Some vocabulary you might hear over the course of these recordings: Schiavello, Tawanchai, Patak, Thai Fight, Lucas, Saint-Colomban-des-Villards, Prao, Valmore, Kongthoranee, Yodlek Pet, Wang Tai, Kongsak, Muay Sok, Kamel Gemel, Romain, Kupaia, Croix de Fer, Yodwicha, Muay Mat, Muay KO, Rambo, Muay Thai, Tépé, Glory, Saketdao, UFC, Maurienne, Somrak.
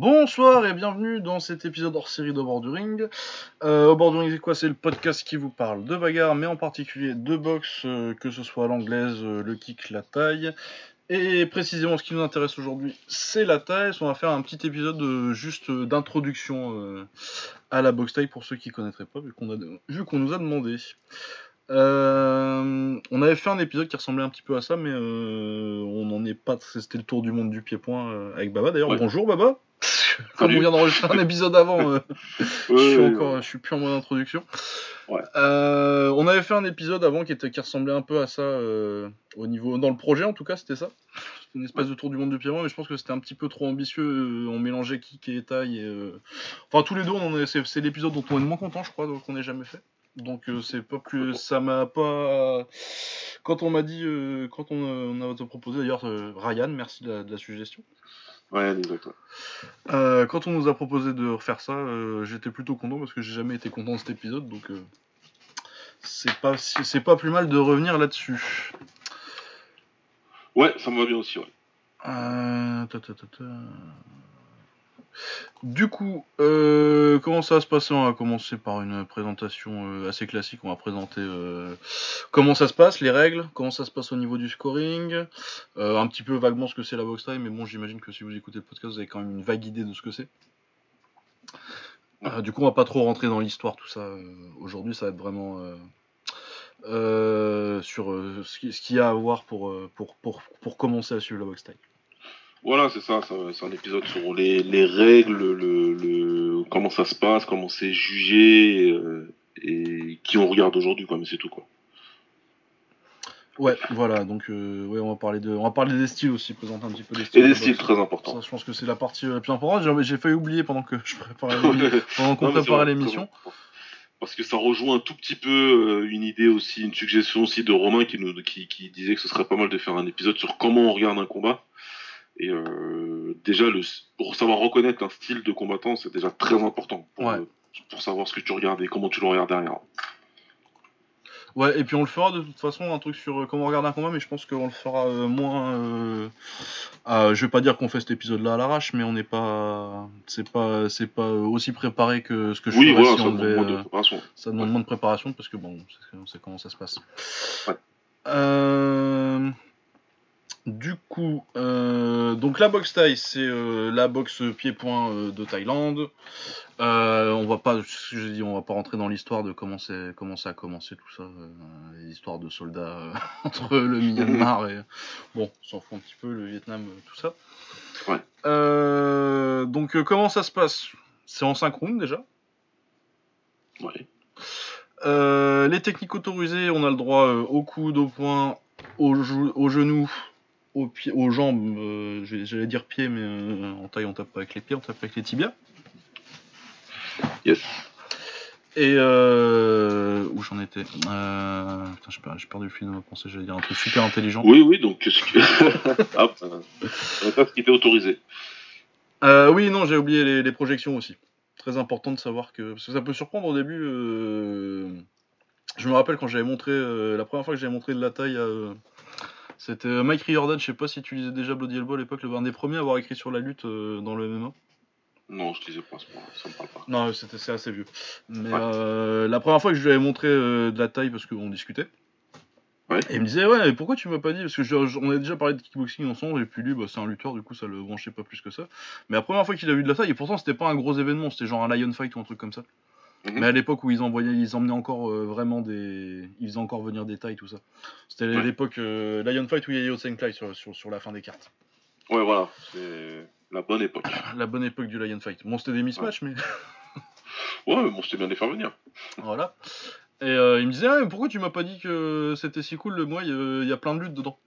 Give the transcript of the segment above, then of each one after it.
Bonsoir et bienvenue dans cet épisode hors série d'Au bord du ring. Au bord du ring, c'est quoi ? C'est le podcast qui vous parle de bagarre, mais en particulier de boxe, que ce soit l'anglaise, le kick, la taille. Et précisément, ce qui nous intéresse aujourd'hui, c'est la taille. On va faire un petit épisode juste d'introduction à la boxe taille pour ceux qui ne connaîtraient pas, vu qu'on nous a demandé. On avait fait un épisode qui ressemblait un petit peu à ça, mais on n'en est pas. C'était le tour du monde du pied-point avec Baba. D'ailleurs, ouais. Bonjour Baba. Comme on vient d'enregistrer un épisode avant, je suis plus en mode introduction. Ouais. On avait fait un épisode avant qui ressemblait un peu à ça au niveau dans le projet en tout cas, c'était ça. C'était une espèce de tour du monde du pied-point, mais je pense que c'était un petit peu trop ambitieux. On mélangeait kick et taille. Et, enfin, tous les deux, c'est l'épisode dont on est le moins content, je crois, donc on n'ait jamais fait. Donc c'est pas plus, ça m'a pas. Quand on m'a dit, quand on a proposé d'ailleurs Ryan, merci de la suggestion. Ouais, exactement. Quand on nous a proposé de refaire ça, j'étais plutôt content parce que j'ai jamais été content de cet épisode, donc c'est pas plus mal de revenir là-dessus. Ouais, ça me va bien aussi, ouais. Du coup, comment ça va se passer ? On va commencer par une présentation assez classique. On va présenter comment ça se passe, les règles, comment ça se passe au niveau du scoring, un petit peu vaguement ce que c'est la boxe taille, mais bon, j'imagine que si vous écoutez le podcast, vous avez quand même une vague idée de ce que c'est. Du coup, on va pas trop rentrer dans l'histoire, tout ça. Aujourd'hui, ça va être vraiment sur ce qu'il y a à voir pour commencer à suivre la boxe taille. Voilà, c'est ça, c'est un épisode sur les règles, comment ça se passe, comment c'est jugé, et qui on regarde aujourd'hui, quoi, mais c'est tout, quoi. Ouais, voilà, donc ouais, on va parler des styles aussi, présenter un petit peu des styles. Et des styles, très important. Ça, je pense que c'est la partie la plus importante, j'ai failli oublier pendant que je préparais pendant qu'on préparait l'émission. Parce que ça rejoint un tout petit peu une idée aussi, une suggestion aussi de Romain qui disait que ce serait pas mal de faire un épisode sur comment on regarde un combat. Et déjà, pour savoir reconnaître un style de combattant, c'est déjà très important pour savoir ce que tu regardes et comment tu le regardes derrière. Ouais, et puis on le fera de toute façon, un truc sur comment on regarde un combat, mais je pense qu'on le fera moins... je vais pas dire qu'on fait cet épisode-là à l'arrache, mais on n'est pas... C'est pas aussi préparé que ce que je ferais si on devait... Ça demande moins de préparation, parce que bon, on sait comment ça se passe. Ouais. Du coup, donc la boxe thaï, c'est la boxe pied-point de Thaïlande. On va pas rentrer dans l'histoire de comment ça a commencé tout ça, les histoires de soldats entre le Myanmar et bon, on s'en fout un petit peu, le Vietnam, tout ça. Ouais. Donc comment ça se passe ? C'est en 5 rounds déjà. Ouais. Les techniques autorisées, on a le droit au coude, au poing, au genou. Aux jambes, j'allais dire pieds, mais en taille on tape pas avec les pieds, on tape avec les tibias. Yes. Et où j'en étais putain, j'ai perdu le fil de ma pensée, j'allais dire un truc super intelligent. Oui, donc ce qui était autorisé. Oui, non, j'ai oublié les projections aussi. Très important de savoir que. Parce que ça peut surprendre au début. Je me rappelle quand j'avais montré. La première fois que j'avais montré de la taille à. C'était Mike Riordan, je sais pas si tu lisais déjà Bloody Elbow à l'époque, un des premiers à avoir écrit sur la lutte dans le MMA. Non, je lisais pas, ça me parle pas. Non, c'est assez vieux. Mais ouais. La première fois que je lui avais montré de la taille, parce qu'on discutait, ouais. Et il me disait, ouais, mais pourquoi tu m'as pas dit ? Parce que on a déjà parlé de kickboxing ensemble, et puis lui, bah, c'est un lutteur, du coup ça le branchait pas plus que ça. Mais la première fois qu'il a vu de la taille, et pourtant c'était pas un gros événement, c'était genre un Lion Fight ou un truc comme ça. Mais à l'époque où ils emmenaient encore vraiment des... Ils faisaient encore venir des tailles, tout ça. C'était l'époque Lion Fight où il y a eu Saenchai sur la fin des cartes. Ouais, voilà. C'est la bonne époque. La bonne époque du Lion Fight. Bon, c'était des mismatchs, mais... ouais, mais bon, c'était bien de les faire venir. Voilà. Et il me disait, ah, mais pourquoi tu m'as pas dit que c'était si cool, le moi, il y a plein de luttes dedans.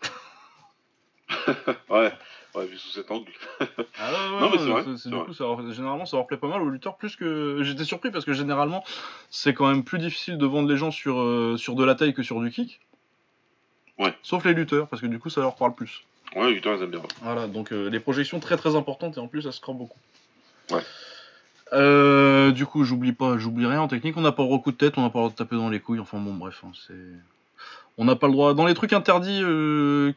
Ouais, vu sous cet angle. Non, mais c'est vrai. Généralement, ça reflète pas mal aux lutteurs, plus que... J'étais surpris, parce que généralement, c'est quand même plus difficile de vendre les gens sur de la taille que sur du kick. Ouais. Sauf les lutteurs, parce que du coup, ça leur parle plus. Ouais, les lutteurs, ils aiment bien. Voilà, donc les projections très très importantes, et en plus, ça se crame beaucoup. Ouais. Du coup, j'oublie rien en technique. On n'a pas le droit au coup de tête, on n'a pas le droit de taper dans les couilles. Enfin bon, bref, c'est... On n'a pas le droit... Dans les trucs interdits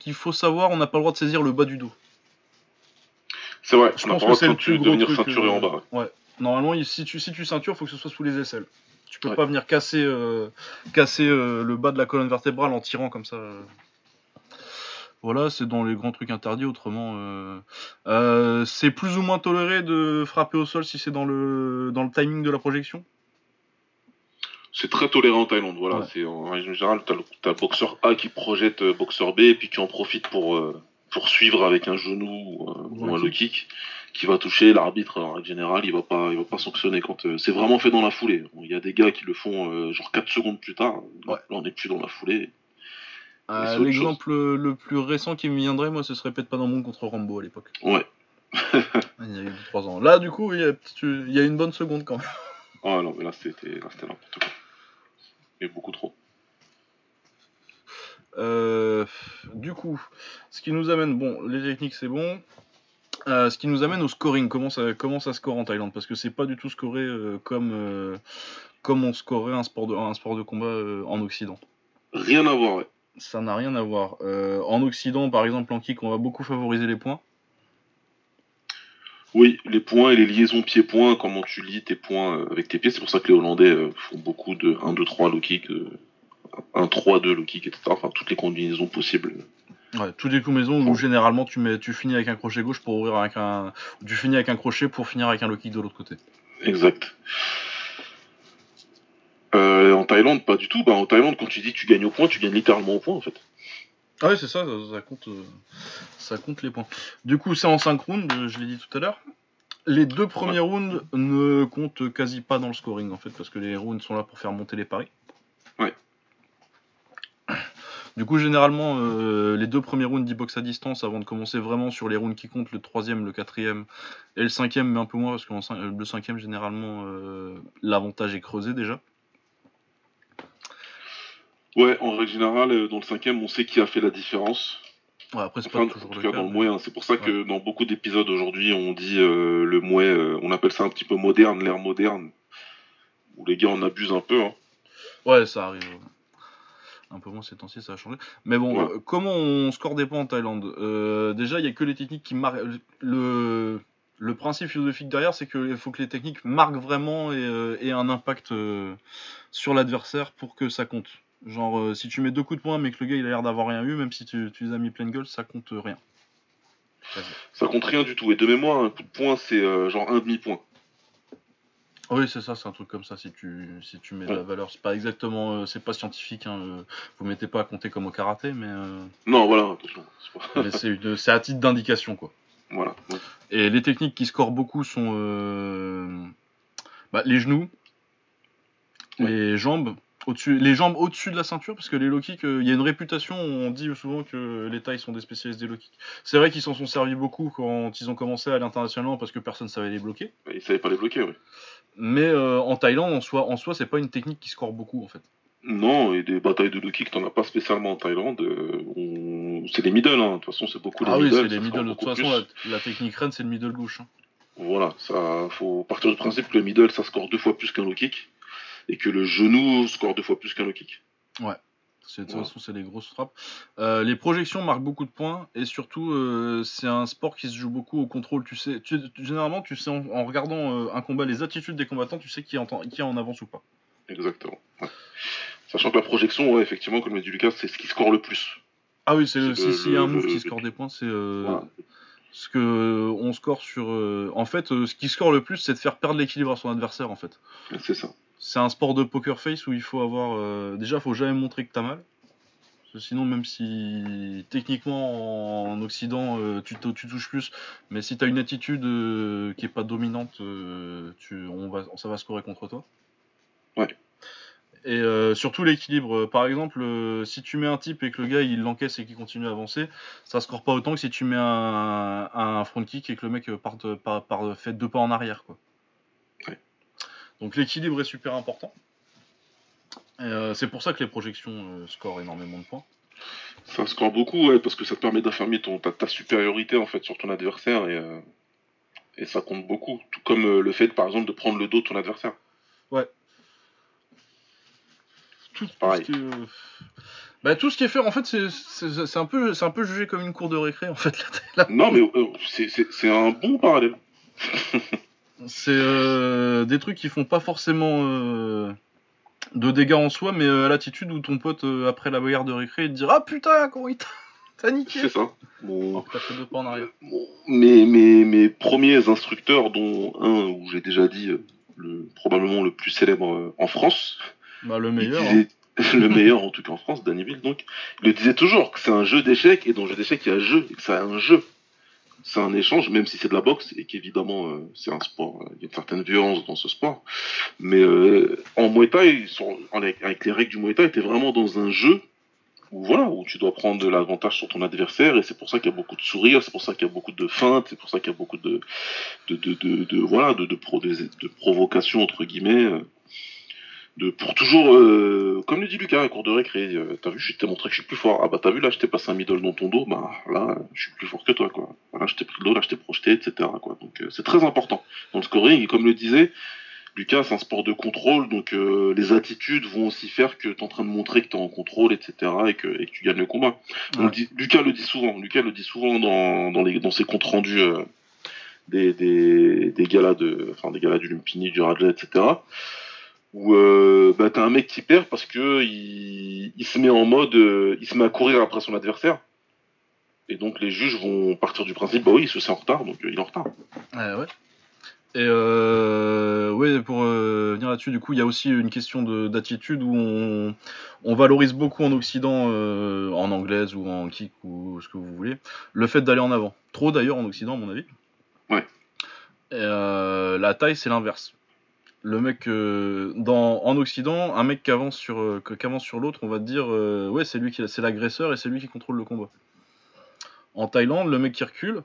qu'il faut savoir, on n'a pas le droit de saisir le bas du dos. C'est vrai, je pense que c'est le plus gros truc. Ceinturer en bas. Ouais. Normalement, si tu ceintures, faut que ce soit sous les aisselles. Tu peux pas venir casser le bas de la colonne vertébrale en tirant comme ça. Voilà, c'est dans les grands trucs interdits. Autrement, c'est plus ou moins toléré de frapper au sol si c'est dans le timing de la projection. C'est très toléré en Thaïlande, voilà. Ouais. C'est, en règle générale, t'as boxeur A qui projette boxeur B et puis qui en profite pour suivre avec un genou ou un low kick qui va toucher l'arbitre. En règle générale, il va pas sanctionner quand c'est vraiment fait dans la foulée. Il y a des gars qui le font genre 4 secondes plus tard. Ouais. Là, on n'est plus dans la foulée. L'exemple le plus récent qui me viendrait, moi, ce serait Pète pas dans mon contre Rambo à l'époque. Ouais. Il y a 3 ans. Là, du coup, il y a une bonne seconde quand même. Ah non, mais là c'était n'importe quoi. Et beaucoup trop. Du coup, ce qui nous amène... Bon, les techniques, c'est bon. Ce qui nous amène au scoring. Comment ça score en Thaïlande ? Parce que c'est pas du tout scoré comme on scorerait un sport de combat en Occident. Rien à voir, ouais. Ça n'a rien à voir. En Occident, par exemple, en kick, on va beaucoup favoriser les points. Oui, les points et les liaisons pieds-points, comment tu lies tes points avec tes pieds. C'est pour ça que les Hollandais font beaucoup de 1-2-3 low kick, 1-3-2 low kick, etc. Enfin, toutes les combinaisons possibles. Ouais, toutes les combinaisons où généralement tu finis avec un crochet gauche pour ouvrir avec un... Tu finis avec un crochet pour finir avec un low kick de l'autre côté. Exact. En Thaïlande, pas du tout. Bah, en Thaïlande, quand tu dis que tu gagnes au point, tu gagnes littéralement au point, en fait. Ah oui, c'est ça, ça compte les points. Du coup, c'est en 5 rounds, je l'ai dit tout à l'heure. Les 2 premiers rounds ne comptent quasi pas dans le scoring, en fait, parce que les rounds sont là pour faire monter les paris. Ouais. Du coup, généralement, les 2 premiers rounds d'e-box à distance, avant de commencer vraiment sur les rounds qui comptent, le 3e, le 4e et le 5e, mais un peu moins, parce que le 5e, généralement, l'avantage est creusé déjà. Ouais, en règle générale, dans le 5e, on sait qui a fait la différence. Ouais, après, c'est pas toujours le cas. Dans le mouais, hein. C'est pour ça que dans beaucoup d'épisodes aujourd'hui, on dit le mouais, on appelle ça un petit peu moderne, l'ère moderne, où les gars en abusent un peu. Hein. Ouais, ça arrive. Un peu moins ces temps-ci, ça a changé. Mais bon, comment on score des points en Thaïlande ? Déjà, il n'y a que les techniques qui marquent. Le principe philosophique derrière, c'est qu'il faut que les techniques marquent vraiment et aient un impact sur l'adversaire pour que ça compte. Genre, si tu mets 2 coups de poing mais que le gars il a l'air d'avoir rien eu, même si tu les as mis pleine gueule, ça compte rien. Vas-y. Ça compte rien du tout. Et de mémoire, un coup de poing c'est genre un demi-point. Oui, c'est ça, c'est un truc comme ça. Si tu mets la valeur, c'est pas exactement, c'est pas scientifique. Hein, vous mettez pas à compter comme au karaté, mais. Non, voilà, attention. C'est à titre d'indication, quoi. Voilà. Ouais. Et les techniques qui scorent beaucoup sont les genoux, les jambes. Les jambes au-dessus de la ceinture, parce que les low kicks, il y a une réputation, on dit souvent que les Thaïs sont des spécialistes des low kicks. C'est vrai qu'ils s'en sont servis beaucoup quand ils ont commencé à l'international parce que personne ne savait les bloquer. Ils ne savaient pas les bloquer, oui. Mais en Thaïlande, en soi, c'est pas une technique qui score beaucoup, en fait. Non, et des batailles de low kick, t'en as pas spécialement en Thaïlande. C'est les middle, hein. De toute façon, c'est beaucoup les middle. Ah oui, c'est les middle. De toute façon, la technique reine, c'est le middle gauche. Hein. Voilà, ça faut partir du principe que le middle, ça score 2 fois plus qu'un low kick. Et que le genou score 2 fois plus qu'un low kick. Ouais, de toute façon, c'est des grosses frappes. Les projections marquent beaucoup de points, et surtout, c'est un sport qui se joue beaucoup au contrôle. Tu sais, généralement, tu sais en regardant un combat, les attitudes des combattants, tu sais qui est en avance ou pas. Exactement. Ouais. Sachant que la projection, effectivement, comme l'a dit Lucas, c'est ce qui score le plus. Ah oui, s'il y a un move qui score des points, c'est... Ce que on score sur... En fait, ce qui score le plus, c'est de faire perdre l'équilibre à son adversaire, en fait. C'est ça. C'est un sport de poker face où il faut avoir... Déjà, il faut jamais montrer que t'as mal. Parce que sinon, même si techniquement, en Occident, tu touches plus, mais si t'as une attitude qui est pas dominante, ça va scorer contre toi. Ouais. Et surtout l'équilibre. Par exemple, si tu mets un type et que le gars il l'encaisse et qu'il continue à avancer, ça score pas autant que si tu mets un front kick et que le mec fait 2 pas en arrière, quoi. Ouais. Donc l'équilibre est super important. Et, c'est pour ça que les projections scorent énormément de points. Ça score beaucoup, parce que ça te permet d'affirmer ta supériorité en fait sur ton adversaire et ça compte beaucoup. Tout comme le fait par exemple de prendre le dos de ton adversaire. Ouais. Tout ce qui, Bah, tout ce qui est fait, en fait, c'est un peu jugé comme une cour de récré, en fait. Là. Non, mais c'est un bon parallèle. C'est des trucs qui font pas forcément de dégâts en soi, mais à l'attitude où ton pote, après la bagarre de récré, il te dira « Ah putain, comment il t'a niqué !» C'est ça. Bon, t'as fait 2 pas en arrière. Bon, mes premiers instructeurs, dont un où j'ai déjà dit probablement le plus célèbre en France. Bah, le meilleur. Le meilleur, en tout cas en France, Danny Bill, donc, il le disait toujours, que c'est un jeu d'échecs, et dans le jeu d'échecs, il y a un jeu, et que ça a un jeu. C'est un échange, même si c'est de la boxe, et qu'évidemment, c'est un sport, il y a une certaine violence dans ce sport. Mais en Muay Thai, avec les règles du Muay Thai, t'es vraiment dans un jeu où tu dois prendre de l'avantage sur ton adversaire, et c'est pour ça qu'il y a beaucoup de sourires, c'est pour ça qu'il y a beaucoup de feintes, c'est pour ça qu'il y a beaucoup de provocations, entre guillemets, pour toujours, comme le dit Lucas, à cours de récré, t'as vu, je t'ai montré que je suis plus fort. Ah bah t'as vu, là, je t'ai passé un middle dans ton dos, bah là, je suis plus fort que toi, quoi. Là, je t'ai pris le dos, là, je t'ai projeté, etc., quoi. Donc, c'est très important. Dans le scoring, et comme le disait Lucas, c'est un sport de contrôle, donc les attitudes vont aussi faire que t'es en train de montrer que t'es en contrôle, etc., et que tu gagnes le combat. Ouais. Lucas le dit souvent dans ses comptes rendus des galas du Lumpini, du Radja, etc., où t'as un mec qui perd parce que il se met en mode, il se met à courir après son adversaire. Et donc les juges vont partir du principe, bah oui, il se sent en retard, donc il est en retard. Ouais. Et ouais, pour venir là-dessus, du coup, il y a aussi une question d'attitude où on valorise beaucoup en Occident, en anglaise ou en kick ou ce que vous voulez, le fait d'aller en avant. Trop d'ailleurs en Occident, à mon avis. Ouais. Et la taille, c'est l'inverse. Le mec en Occident, un mec qui avance sur l'autre, on va te dire ouais, c'est l'agresseur et c'est lui qui contrôle le combat. En Thaïlande, le mec qui recule,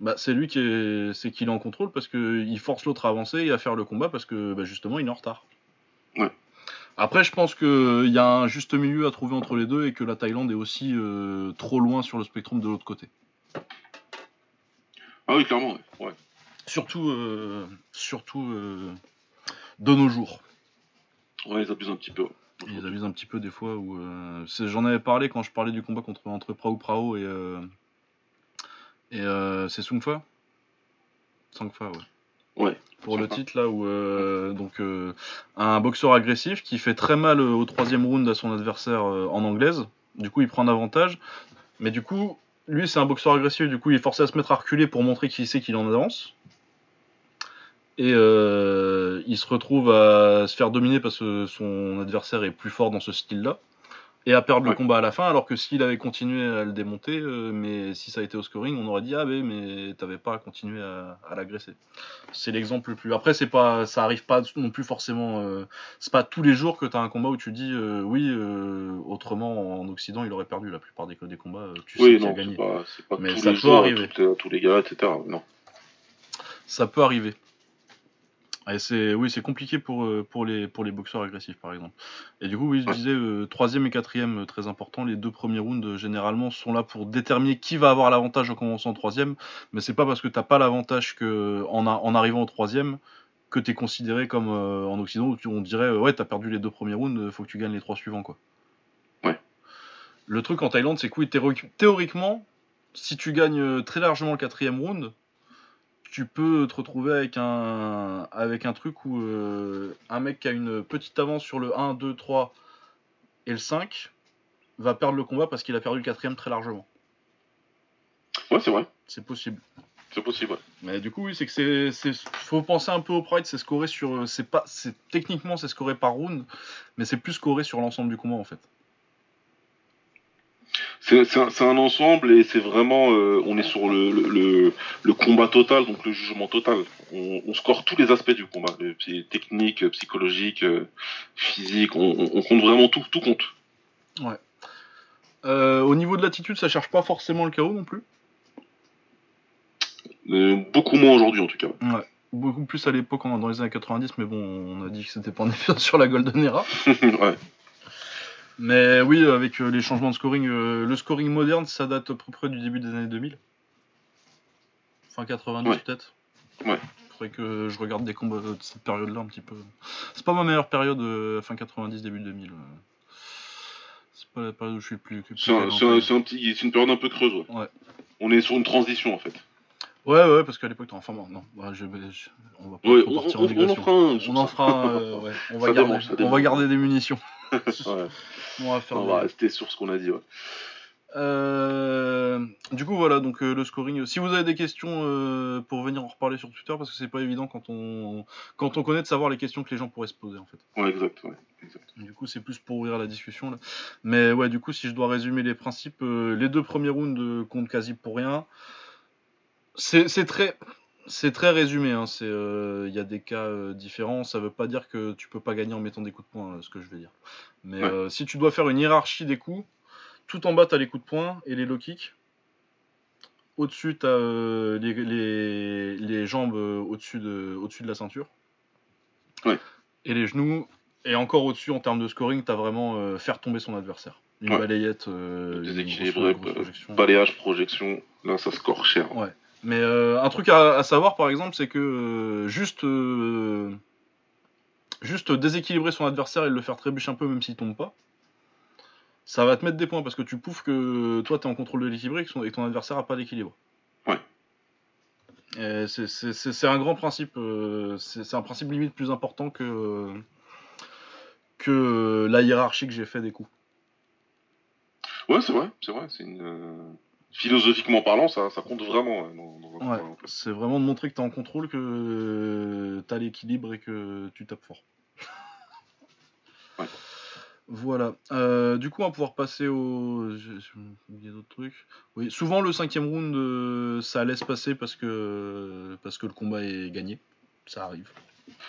bah c'est lui qui est en contrôle parce que il force l'autre à avancer et à faire le combat parce que bah, justement il est en retard. Ouais. Après, je pense que il y a un juste milieu à trouver entre les deux et que la Thaïlande est aussi trop loin sur le spectrum de l'autre côté. Ah oui, clairement. Ouais. Surtout, de nos jours. Ouais, ils abusent un petit peu. Ils abusent un petit peu des fois. Où, j'en avais parlé quand je parlais du combat entre Prao Prao et c'est Sungfa. Sungfa, ouais. Ouais. Pour le titre là où donc un boxeur agressif qui fait très mal au 3e round à son adversaire en anglaise. Du coup, il prend un avantage. Mais du coup, lui c'est un boxeur agressif. Du coup, il est forcé à se mettre à reculer pour montrer qu'il sait qu'il est en avance. Et il se retrouve à se faire dominer parce que son adversaire est plus fort dans ce style-là, et à perdre le combat à la fin, alors que s'il avait continué à le démonter, mais si ça a été au scoring, on aurait dit « Ah mais t'avais pas à continuer à l'agresser ». C'est l'exemple le plus... Après, ça arrive pas non plus forcément... c'est pas tous les jours que t'as un combat où tu dis « Oui, autrement, en Occident, il aurait perdu la plupart des combats, tu sais qu'il a gagné ». C'est pas mais tous ça les peut jours, arriver. Tous les gars, etc. Non. Ça peut arriver. Et c'est compliqué pour les boxeurs agressifs, par exemple. Et du coup, oui, je disais, 3e et 4e, très important. Les 2 premiers rounds, généralement, sont là pour déterminer qui va avoir l'avantage en commençant au 3e. Mais c'est pas parce que t'as pas l'avantage en arrivant au 3e que t'es considéré comme en Occident, où on dirait, ouais, t'as perdu les 2 premiers rounds, faut que tu gagnes les 3 suivants, quoi. Ouais. Le truc en Thaïlande, c'est que oui, théoriquement, si tu gagnes très largement le 4e round, tu peux te retrouver avec un truc où un mec qui a une petite avance sur le 1, 2, 3 et le 5 va perdre le combat parce qu'il a perdu le 4e très largement. Ouais, c'est vrai. C'est possible. C'est possible, ouais. Mais du coup, oui, c'est que faut penser un peu au pride, c'est scoré sur... techniquement, c'est scoré par round, mais c'est plus scoré sur l'ensemble du combat, en fait. C'est un ensemble et c'est vraiment on est sur le combat total, donc le jugement total. On score tous les aspects du combat, technique, psychologique, physique, on compte vraiment tout compte. Ouais. Au niveau de l'attitude, ça cherche pas forcément le chaos non plus. Beaucoup moins aujourd'hui en tout cas. Ouais. Beaucoup plus à l'époque dans les années 90, mais bon, on a dit que c'était pas un épisode sur la Golden Era. Ouais. Mais oui, avec les changements de scoring, le scoring moderne, ça date à peu près du début des années 2000. Fin 90 peut-être. Ouais. Faudrait que je regarde des combats de cette période-là un petit peu. C'est pas ma meilleure période, fin 90, début 2000. C'est pas la période où je suis plus occupé. C'est une période un peu creuse, ouais. Ouais. On est sur une transition, en fait. Ouais, parce qu'à l'époque, t'es en format. Non, bah, on va pas partir en négation. On en fera. Ouais. On va garder des munitions. Ouais. On va rester sur ce qu'on a dit, ouais. Du coup voilà, donc le scoring, si vous avez des questions pour venir en reparler sur Twitter, parce que c'est pas évident quand on connaît de savoir les questions que les gens pourraient se poser en fait. Ouais, exact, ouais, exact. Du coup c'est plus pour ouvrir la discussion là. Mais ouais, du coup si je dois résumer les principes, les deux premiers rounds comptent quasi pour rien. C'est très résumé, hein. Y a des cas différents, ça veut pas dire que tu peux pas gagner en mettant des coups de poing, ce que je vais dire. Mais ouais. Si tu dois faire une hiérarchie des coups, tout en bas, t'as les coups de poing et les low kicks. Au-dessus, t'as les jambes au-dessus de la ceinture. Ouais. Et les genoux. Et encore au-dessus, en termes de scoring, t'as vraiment faire tomber son adversaire. Une balayette. Déséquilibré, balayage, projection. Là, ça score cher. Ouais. Mais un truc à savoir, par exemple, c'est que juste déséquilibrer son adversaire et le faire trébucher un peu, même s'il tombe pas, ça va te mettre des points parce que tu prouves que toi t'es en contrôle de l'équilibre et que ton adversaire a pas d'équilibre. Ouais. Et c'est un grand principe, c'est un principe limite plus important que la hiérarchie que j'ai fait des coups. Ouais, c'est vrai, c'est une philosophiquement parlant, ça compte vraiment. Dans en fait. C'est vraiment de montrer que t'es en contrôle, que t'as l'équilibre et que tu tapes fort. Ouais. Voilà. Du coup, on va pouvoir passer au... Il y a d'autres trucs. Oui. Souvent, le 5e round, ça laisse passer parce que le combat est gagné. Ça arrive.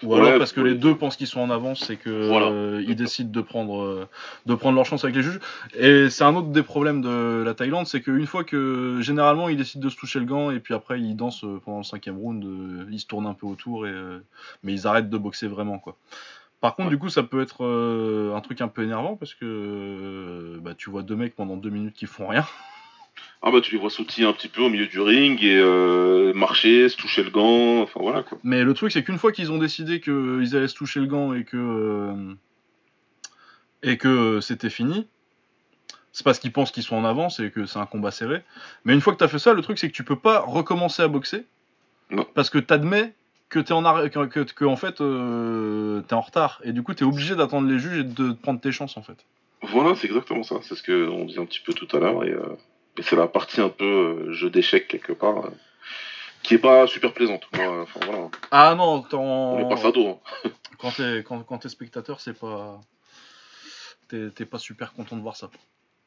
Ou alors parce que les deux pensent qu'ils sont en avance et qu'ils décident de prendre leur chance avec les juges. Et c'est un autre des problèmes de la Thaïlande, c'est qu'une fois que, généralement, ils décident de se toucher le gant et puis après, ils dansent pendant le 5e round, ils se tournent un peu autour, mais ils arrêtent de boxer vraiment, quoi. Par contre, du coup, ça peut être un truc un peu énervant parce que tu vois deux mecs pendant 2 minutes qui font rien. Ah bah tu les vois sautiller un petit peu au milieu du ring et marcher, se toucher le gant, enfin voilà quoi. Mais le truc c'est qu'une fois qu'ils ont décidé qu'ils allaient se toucher le gant et que c'était fini, c'est parce qu'ils pensent qu'ils sont en avance et que c'est un combat serré. Mais une fois que t'as fait ça, le truc c'est que tu peux pas recommencer à boxer parce que t'admets que t'es en en fait t'es en retard et du coup t'es obligé d'attendre les juges et de prendre tes chances en fait. Voilà, c'est exactement ça, c'est ce que on disait un petit peu tout à l'heure et c'est la partie un peu jeu d'échecs quelque part qui est pas super plaisante. Enfin voilà. Ah non, on est pas sado. Hein. Quand t'es spectateur, c'est pas t'es pas super content de voir ça.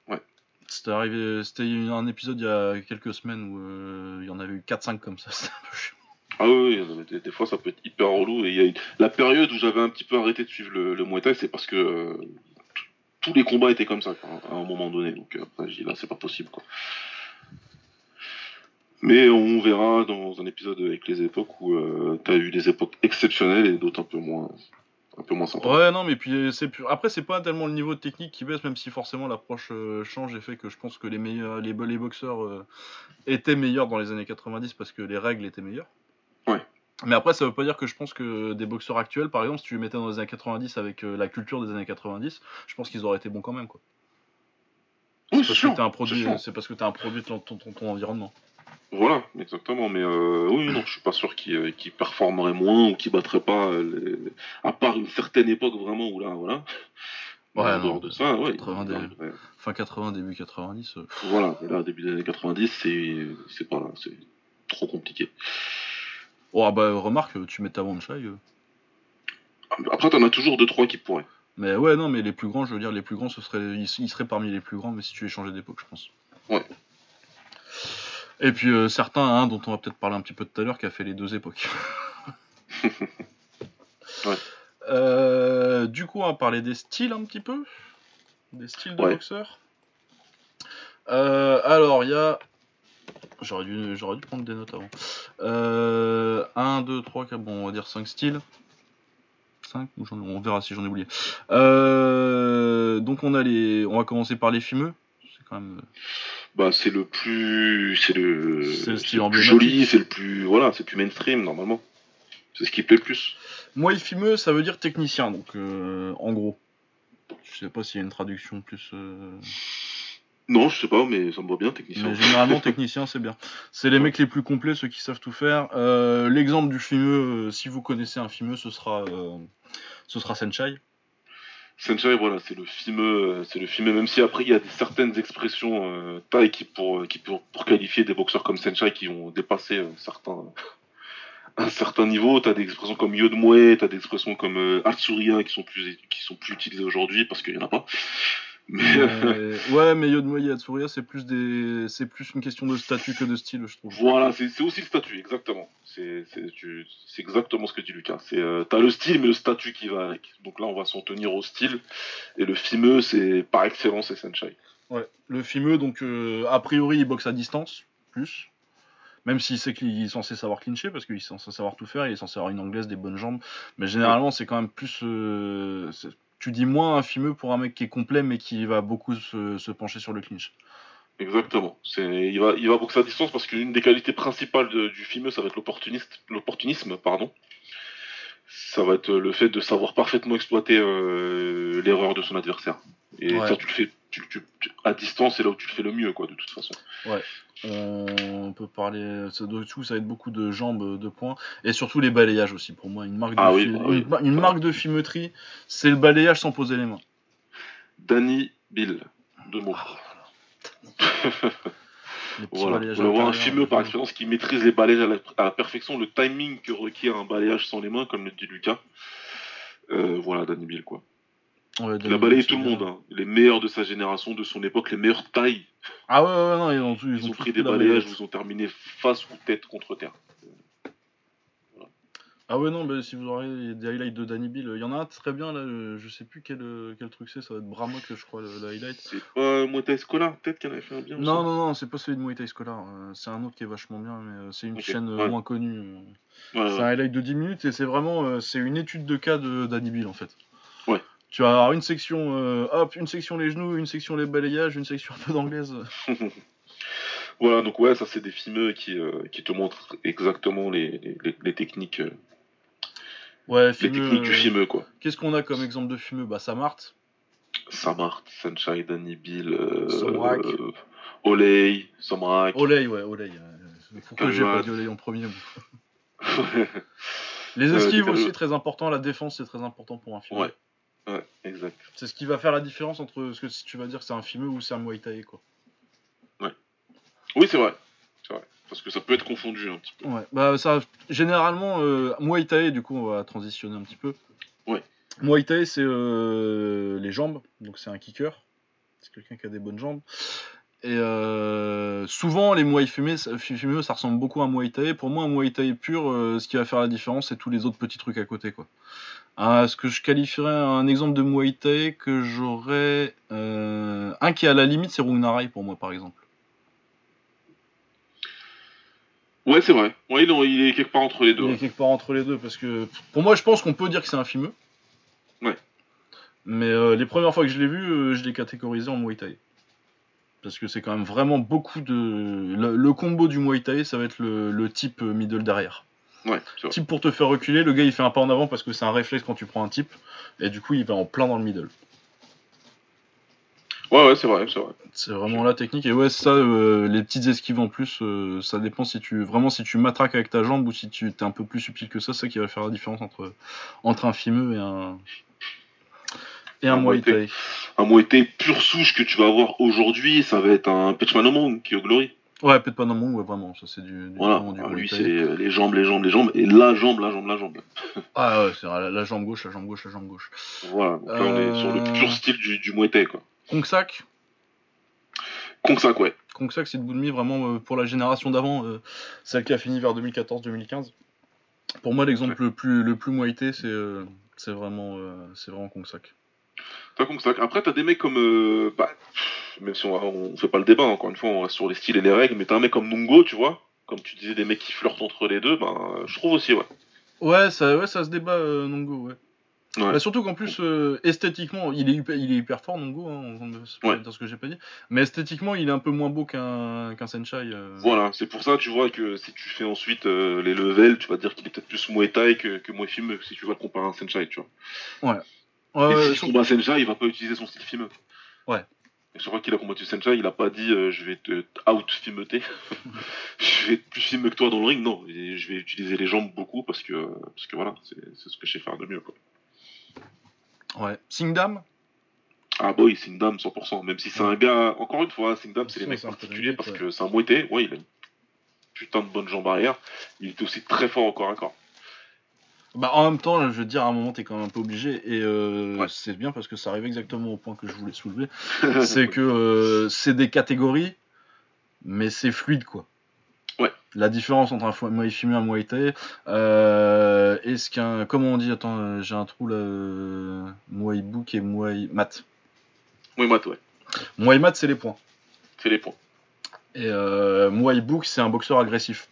Ouais. C'était un épisode il y a quelques semaines où il y en avait eu 4-5 comme ça, c'était un peu chiant. Ah oui, des fois ça peut être hyper relou. Et la période où j'avais un petit peu arrêté de suivre le Muay Thai, c'est parce que tous les combats étaient comme ça à un moment donné. Donc après, je dis là, c'est pas possible, quoi. Mais on verra dans un épisode avec les époques où t'as eu des époques exceptionnelles et d'autres un peu moins sympas. Ouais, non, mais puis après, c'est pas tellement le niveau de technique qui baisse, même si forcément l'approche change et fait que je pense que les boxeurs étaient meilleurs dans les années 90 parce que les règles étaient meilleures. Ouais. Mais après, ça veut pas dire que je pense que des boxeurs actuels, par exemple, si tu les mettais dans les années 90 avec la culture des années 90, je pense qu'ils auraient été bons quand même, quoi. Oui, c'est parce que t'es un produit de ton environnement. Voilà, exactement. Mais je suis pas sûr qu'ils performeraient moins ou qu'ils battraient pas, à part une certaine époque vraiment où là, voilà. Ouais, en dehors de ça, 80 fin 80, début 90. Voilà, et là, début des années 90, c'est trop compliqué. Oh bah remarque, tu mets Tawanchai. Après t'en as toujours 2-3 qui pourraient. Mais ouais non, mais les plus grands, je veux dire, les plus grands, ils seraient parmi les plus grands, mais si tu échangeais d'époque, je pense. Ouais. Et puis certains, dont on va peut-être parler un petit peu tout à l'heure, qui a fait les deux époques. Ouais. Du coup, on va parler des styles un petit peu, des styles de boxeurs. Alors il y a... J'aurais dû prendre des notes avant. 1, 2, 3, 4, bon, on va dire 5 styles. 5, on verra si j'en ai oublié. Donc on va commencer par les fumeux. C'est quand même... Bah c'est le plus... C'est le style emblématique. Joli, c'est le plus... Voilà, c'est le plus mainstream normalement. C'est ce qui plaît le plus. Moi, les fumeux, ça veut dire technicien, donc en gros. Je sais pas s'il y a une traduction plus... Non, je sais pas, mais ça me va bien, technicien. Mais généralement, technicien, c'est bien. C'est les mecs les plus complets, ceux qui savent tout faire. L'exemple du fimeux, si vous connaissez un fimeux, ce sera Saenchai. Saenchai, voilà, c'est le fimeux, même si après, il y a certaines expressions taille qui pour qualifier des boxeurs comme Saenchai qui ont dépassé un certain niveau. T'as des expressions comme Yodmoué, t'as des expressions comme Atsurien qui sont plus utilisées aujourd'hui parce qu'il y en a pas. Mais Yodmoy et Atsuria, c'est plus une question de statut que de style, je trouve. Voilà, c'est aussi le statut, exactement. C'est exactement ce que dit Lucas. T'as le style, mais le statut qui va avec. Donc là, on va s'en tenir au style. Et le fimeux, c'est par excellence Saenchai. Ouais, le fimeux, donc a priori, il boxe à distance, plus. Même s'il sait qu'il est censé savoir clincher, parce qu'il est censé savoir tout faire, il est censé avoir une anglaise, des bonnes jambes. Mais généralement, c'est quand même plus... Tu dis moins un fimeux pour un mec qui est complet, mais qui va beaucoup se pencher sur le clinch. Exactement. Il va boxer à distance parce qu'une des qualités principales du fimeux, ça va être l'opportunisme. Ça va être le fait de savoir parfaitement exploiter l'erreur de son adversaire. Et ouais. Ça, tu le fais à distance, c'est là où tu le fais le mieux, quoi, de toute façon. Ouais. On peut parler... Ça va être beaucoup de jambes, de poings. Et surtout les balayages aussi. Pour moi, une marque de fimeutrie, c'est le balayage sans poser les mains. Danny, Bill. 2 mots. Voilà. On va voir un fimeux par expérience qui maîtrise les balayages à la perfection, le timing que requiert un balayage sans les mains, comme le dit Lucas. Voilà, Danny Bill, quoi. Ouais, il a balayé tout le monde, hein. Les meilleurs de sa génération, de son époque, les meilleurs tailles. Ah ouais, non, ils ont pris des balayages, ils ont terminé face ou tête contre terre. Voilà. Ah ouais, non, si vous aurez des highlights de Danny Bill, il y en a un très bien, là, je sais plus quel truc c'est, ça va être Bramok, je crois, le highlight. C'est pas Muay Thai Scholar, peut-être qu'il en avait fait un bien. Non, c'est pas celui de Muay Thai Scholar, c'est un autre qui est vachement bien, mais c'est une chaîne moins connue. Ouais, c'est un highlight de 10 minutes et c'est vraiment une étude de cas de Danny Bill en fait. Ouais. Tu vas avoir une section, une section les genoux, une section les balayages, une section un peu d'anglaise. Voilà, donc ouais, ça c'est des fimeux qui te montrent exactement les techniques. Ouais, fimeux, les techniques du fimeux, quoi. Qu'est-ce qu'on a comme exemple de fimeux ? Bah, Samart, Saenchai, Danny Bill, Somrak. Olay, Somrak. Olay. Pourquoi j'ai pas dit Olay en premier ? Les esquives aussi, très important. La défense, c'est très important pour un fimeux. Ouais, exact. C'est ce qui va faire la différence entre ce que tu vas dire c'est un fimeux ou c'est un Muay Thai, quoi. Ouais. Oui, c'est vrai. Parce que ça peut être confondu un petit peu. Ouais. Bah ça, généralement, Muay Thai, du coup, on va transitionner un petit peu. Ouais. Muay Thai, c'est les jambes, donc c'est un kicker. C'est quelqu'un qui a des bonnes jambes. Et souvent, les Muay fimeux, ça ressemble beaucoup à un Muay Thai. Pour moi, un Muay Thai pur, ce qui va faire la différence, c'est tous les autres petits trucs à côté, quoi. Ce que je qualifierais un exemple de Muay Thai que j'aurais... un qui est à la limite, c'est Rungnarai pour moi, par exemple. Ouais, c'est vrai. Ouais, il est quelque part entre les deux. Il est quelque part entre les deux, parce que... Pour moi, je pense qu'on peut dire que c'est un fimeux. Ouais. Mais les premières fois que je l'ai vu, je l'ai catégorisé en Muay Thai. Parce que c'est quand même vraiment beaucoup de... Le combo du Muay Thai, ça va être le type middle derrière. Ouais, type pour te faire reculer, le gars il fait un pas en avant parce que c'est un réflexe quand tu prends un type et du coup il va en plein dans le middle. Ouais, c'est vrai. C'est vraiment la technique et ouais ça, les petites esquives en plus, ça dépend si tu matraques avec ta jambe ou si tu t'es un peu plus subtil que ça, c'est ça qui va faire la différence entre un fimeux et un Muay Thai. Un Muay Thai pure souche que tu vas avoir aujourd'hui, ça va être un Petch Manomong qui est au Glory. Ouais, Petch Manomong, ouais, vraiment, ça c'est du... Voilà, du lui c'est les jambes, et la jambe. Ah ouais, c'est la jambe gauche. Voilà, donc là on est sur le pur style du Muay Thai, quoi. Kongsak, ouais. Kongsak, c'est de bout de mi, vraiment, pour la génération d'avant, celle qui a fini vers 2014-2015. Pour moi, l'exemple le plus Muay Thai, c'est vraiment Kongsak. T'as Kongsak. Après, t'as des mecs comme... même si on fait pas le débat, encore une fois, on reste sur les styles et les règles, mais t'as un mec comme Nong-O, tu vois, comme tu disais, des mecs qui flirtent entre les deux, je trouve aussi, ouais. Ouais, ça se débat, Nong-O, ouais. Ouais. Bah, surtout qu'en plus, esthétiquement, il est hyper fort, Nong-O, hein, on va dire ce que j'ai pas dit, mais esthétiquement, il est un peu moins beau qu'un Saenchai. Voilà, c'est pour ça, tu vois, que si tu fais ensuite les levels, tu vas dire qu'il est peut-être plus Muay Thai que Muay Fimeux, si tu vas le comparer à un Saenchai, tu vois. Ouais. Et si il combat Saenchai, il va pas utiliser son style fimeux. Ouais. Je crois qu'il a combattu Saenchai, il a pas dit je vais te out-fimeter, je vais être plus fimeux que toi dans le ring, non, et je vais utiliser les jambes beaucoup parce que voilà, c'est ce que je sais faire de mieux, quoi. Ouais. Singdam ? Ah bah oui, Singdam, 100%, même si c'est un gars, encore une fois, Singdam c'est les mecs particuliers parce que c'est un Muay Thai, ouais, il a une putain de bonne jambe arrière, il était aussi très fort au corps à corps. Bah en même temps, je veux dire, à un moment t'es quand même un peu obligé et c'est bien parce que ça arrive exactement au point que je voulais soulever, c'est que c'est des catégories, mais c'est fluide quoi. Ouais. La différence entre un Muay Thai et un Muay Thai, est-ce qu'un, comment on dit, attends, j'ai un trou là, Muay Book et Muay Mat. Muay Mat, ouais. Muay Mat, c'est les points. C'est les points. Et Muay Book, c'est un boxeur agressif.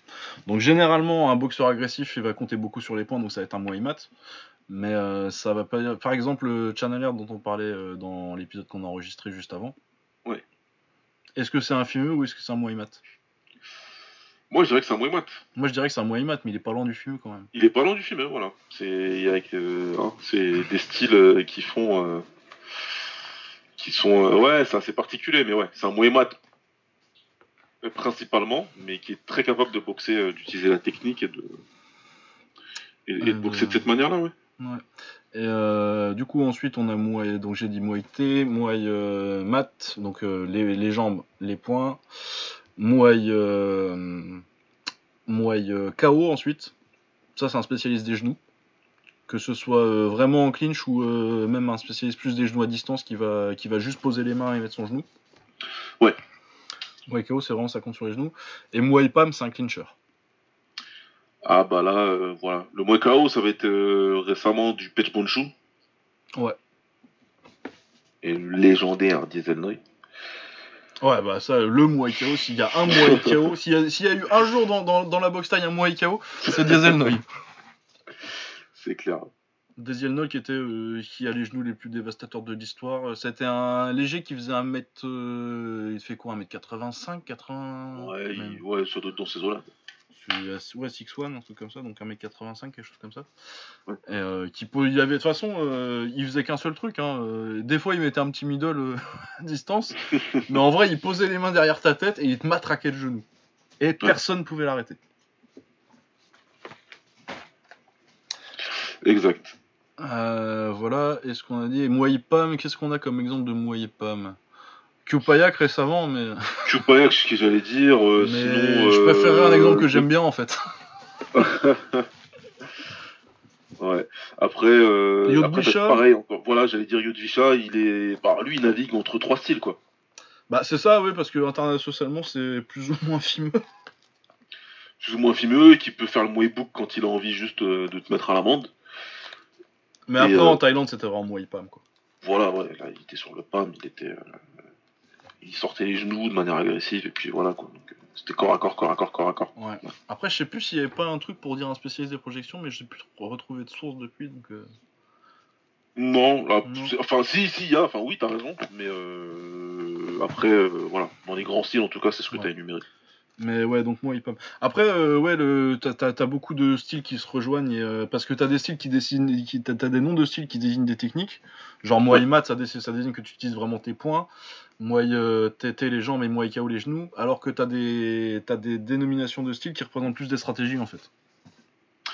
Donc généralement, un boxeur agressif, il va compter beaucoup sur les points, donc ça va être un Muay Mat. Mais ça va pas... Par exemple, le Channeler dont on parlait dans l'épisode qu'on a enregistré juste avant. Ouais. Est-ce que c'est un fumeux ou est-ce que c'est un Muay Mat ? Moi, je dirais que c'est un Muay Mat. Moi, je dirais que c'est un Muay Mat, mais il est pas loin du fumeux quand même. Il est pas loin du fumeux, voilà. C'est des styles qui font... qui sont... ouais, c'est assez particulier, mais ouais, c'est un Muay Mat... principalement, mais qui est très capable de boxer, d'utiliser la technique et de boxer de cette manière-là, ouais. Ouais. Et du coup, ensuite, on a Muay, donc j'ai dit Muay Thai, Muay Mat, donc les jambes, les poings, Muay KO ensuite. Ça, c'est un spécialiste des genoux, que ce soit vraiment en clinch ou même un spécialiste plus des genoux à distance qui va juste poser les mains et mettre son genou. Ouais. Muay KO, c'est vraiment ça compte sur les genoux. Et Muay Pam, c'est un clincher. Ah bah là, voilà. Le Muay KO, ça va être récemment du Petchboonchu. Ouais. Et le légendaire Dieselnoi. Ouais, bah ça, le Muay KO, s'il y a un Muay KO, s'il y a eu un jour dans la boxe thaï un Muay KO, c'est Dieselnoi. C'est clair. Dieselnoi qui a les genoux les plus dévastateurs de l'histoire. C'était un léger qui faisait 1m... il fait quoi, 1m85, 80... Ouais, sur dans ces eaux-là. Ouais, 6'1", un truc comme ça, donc 1m85, quelque chose comme ça. Ouais. Et, il avait, de toute façon, il faisait qu'un seul truc. Hein. Des fois, il mettait un petit middle à distance, mais en vrai, il posait les mains derrière ta tête et il te matraquait le genou. Et personne ne pouvait l'arrêter. Exact. Voilà, est-ce qu'on a dit Muay Pam, qu'est-ce qu'on a comme exemple de Muay Pam? Kupaia récemment, mais... Kupaia, ce que j'allais dire, mais sinon... Je préférerais un exemple que j'aime bien, en fait. Ouais, après pareil, encore. Voilà, j'allais dire Yodwicha, lui, il navigue entre trois styles, quoi. Bah, c'est ça, oui, parce que internationalement, c'est plus ou moins fimeux. Plus ou moins fimeux, et qui peut faire le Muay Book quand il a envie juste de te mettre à l'amende. Mais après, en Thaïlande, c'était vraiment Muay Pam, quoi. Voilà, ouais, là, il était sur le Pam, il sortait les genoux de manière agressive, et puis voilà, quoi. Donc, c'était corps à corps. Ouais. Après, je sais plus s'il y avait pas un truc pour dire un spécialiste des projections, mais je n'ai plus retrouvé de source depuis, donc... Non, là, non. Enfin, si, il y a, enfin, oui, t'as raison, mais voilà, dans les grands styles, en tout cas, c'est ce que t'as énuméré. Mais ouais, donc Muay Pam. Après, t'as beaucoup de styles qui se rejoignent parce que t'as des styles qui dessinent, t'as des noms de styles qui désignent des techniques. Genre Muay Mat, ça désigne que tu utilises vraiment tes poings. Muay Thai les jambes et Muay KO les genoux. Alors que t'as des dénominations de styles qui représentent plus des stratégies en fait.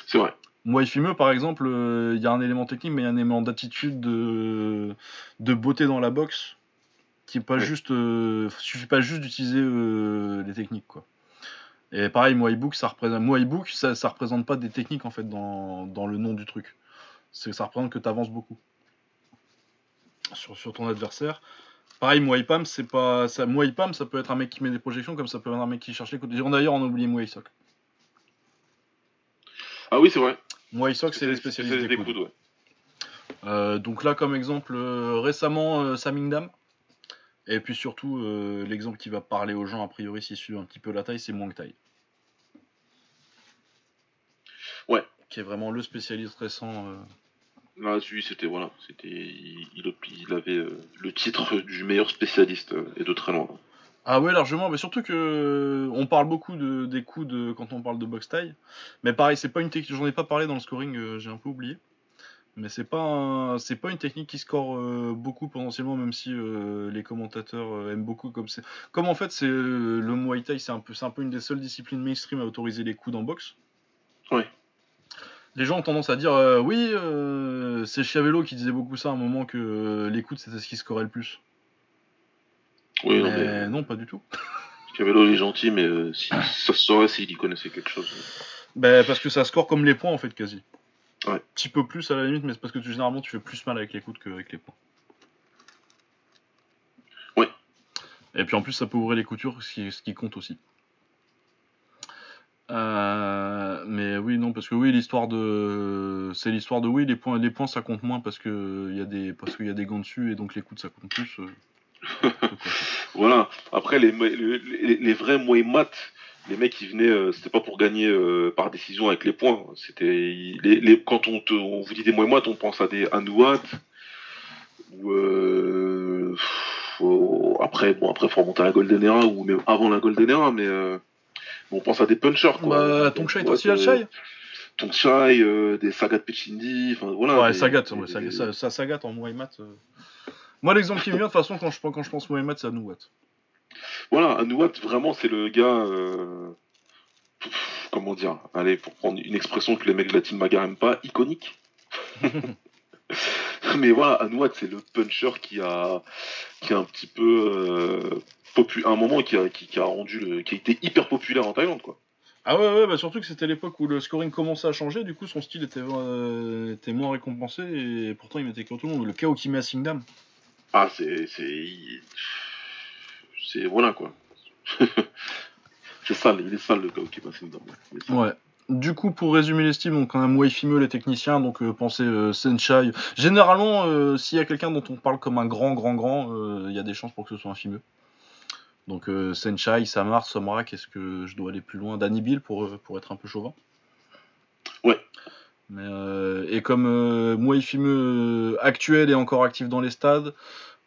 C'est vrai. Muay fumeux par exemple, il y a un élément technique, mais il y a un élément d'attitude, de beauté dans la boxe, qui est pas juste. Suffit pas juste d'utiliser les techniques quoi. Et pareil, Muay Book, ça représente pas des techniques en fait dans le nom du truc. Ça représente que t'avances beaucoup sur ton adversaire. Pareil, Muay Pam, c'est pas ça. Muay Pam, ça peut être un mec qui met des projections, comme ça peut être un mec qui cherche les coups. D'ailleurs, on a oublié Muay Sok. Ah oui, c'est vrai. Muay Sok, c'est les spécialistes des coudes. Ouais. Donc là, comme exemple, récemment, Samingdam. Et puis surtout, l'exemple qui va parler aux gens, a priori, s'ils suivent un petit peu la Thaï, c'est Muay Thai. Ouais. Qui est vraiment le spécialiste récent. Là, lui, c'était, voilà, il avait le titre du meilleur spécialiste, et de très loin. Ah ouais, largement, mais surtout que on parle beaucoup des coups quand on parle de boxe Thaï. Mais pareil, c'est pas une technique, j'en ai pas parlé dans le scoring, j'ai un peu oublié. Mais c'est pas une technique qui score beaucoup potentiellement, même si les commentateurs aiment beaucoup. Comme en fait, c'est le Muay Thai, c'est un peu une des seules disciplines mainstream à autoriser les coudes en boxe. Oui. Les gens ont tendance à dire c'est Schiavello qui disait beaucoup ça à un moment, que les coudes c'était ce qui scorait le plus. Oui, non, mais... non, pas du tout. Schiavello il est gentil, mais ça se saurait s'il y connaissait quelque chose. Ben, parce que ça score comme les points en fait, quasi. Ouais. Un petit peu plus à la limite, mais c'est parce que généralement tu fais plus mal avec les coudes qu'avec les points. Oui. Et puis en plus ça peut ouvrir les coutures, ce qui compte aussi. Mais oui, non, parce que oui, c'est l'histoire de oui, les points ça compte moins parce qu'il y a des gants dessus, et donc les coudes ça compte plus. Voilà. Après les vrais Muay Mat, les mecs qui venaient, c'était pas pour gagner par décision avec les points. C'était quand on vous dit des Muay Mat, on pense à des Anuwat. Après faut remonter à la Golden Era ou même avant la Golden Era, mais on pense à des punchers, quoi. Tongchai, toi aussi, Alchai Tongchai, des Sagat Pechindi, enfin voilà. Ouais, Sagat en Muay Mat. Moi, l'exemple qui me vient, de toute façon, quand je pense Muay Mat, c'est Anuwat. Voilà, Anuwat, vraiment, c'est le gars. Comment dire ? Allez, pour prendre une expression que les mecs de la team Maga n'aiment pas, iconique. Mais voilà, Anuwat, c'est le puncher qui a un petit peu. À un moment qui a été hyper populaire en Thaïlande, quoi. Ah ouais, bah surtout que c'était l'époque où le scoring commençait à changer, du coup son style était moins récompensé, et pourtant il mettait que tout le monde. Le chaos qu'il met à Singdam. Ah c'est voilà, quoi. C'est sale, il est sale le chaos qu'il met à Singdam. Ouais. Du coup, pour résumer les styles, donc un Muay Fimeux, les techniciens, donc pensez Saenchai. Généralement, s'il y a quelqu'un dont on parle comme un grand, il y a des chances pour que ce soit un Fimeux. Donc Saenchai, Samar, Somrak, est-ce que je dois aller plus loin ? Danny Bill pour être un peu chauvin. Ouais. Mais, et comme Muay Fimeux actuel est encore actif dans les stades,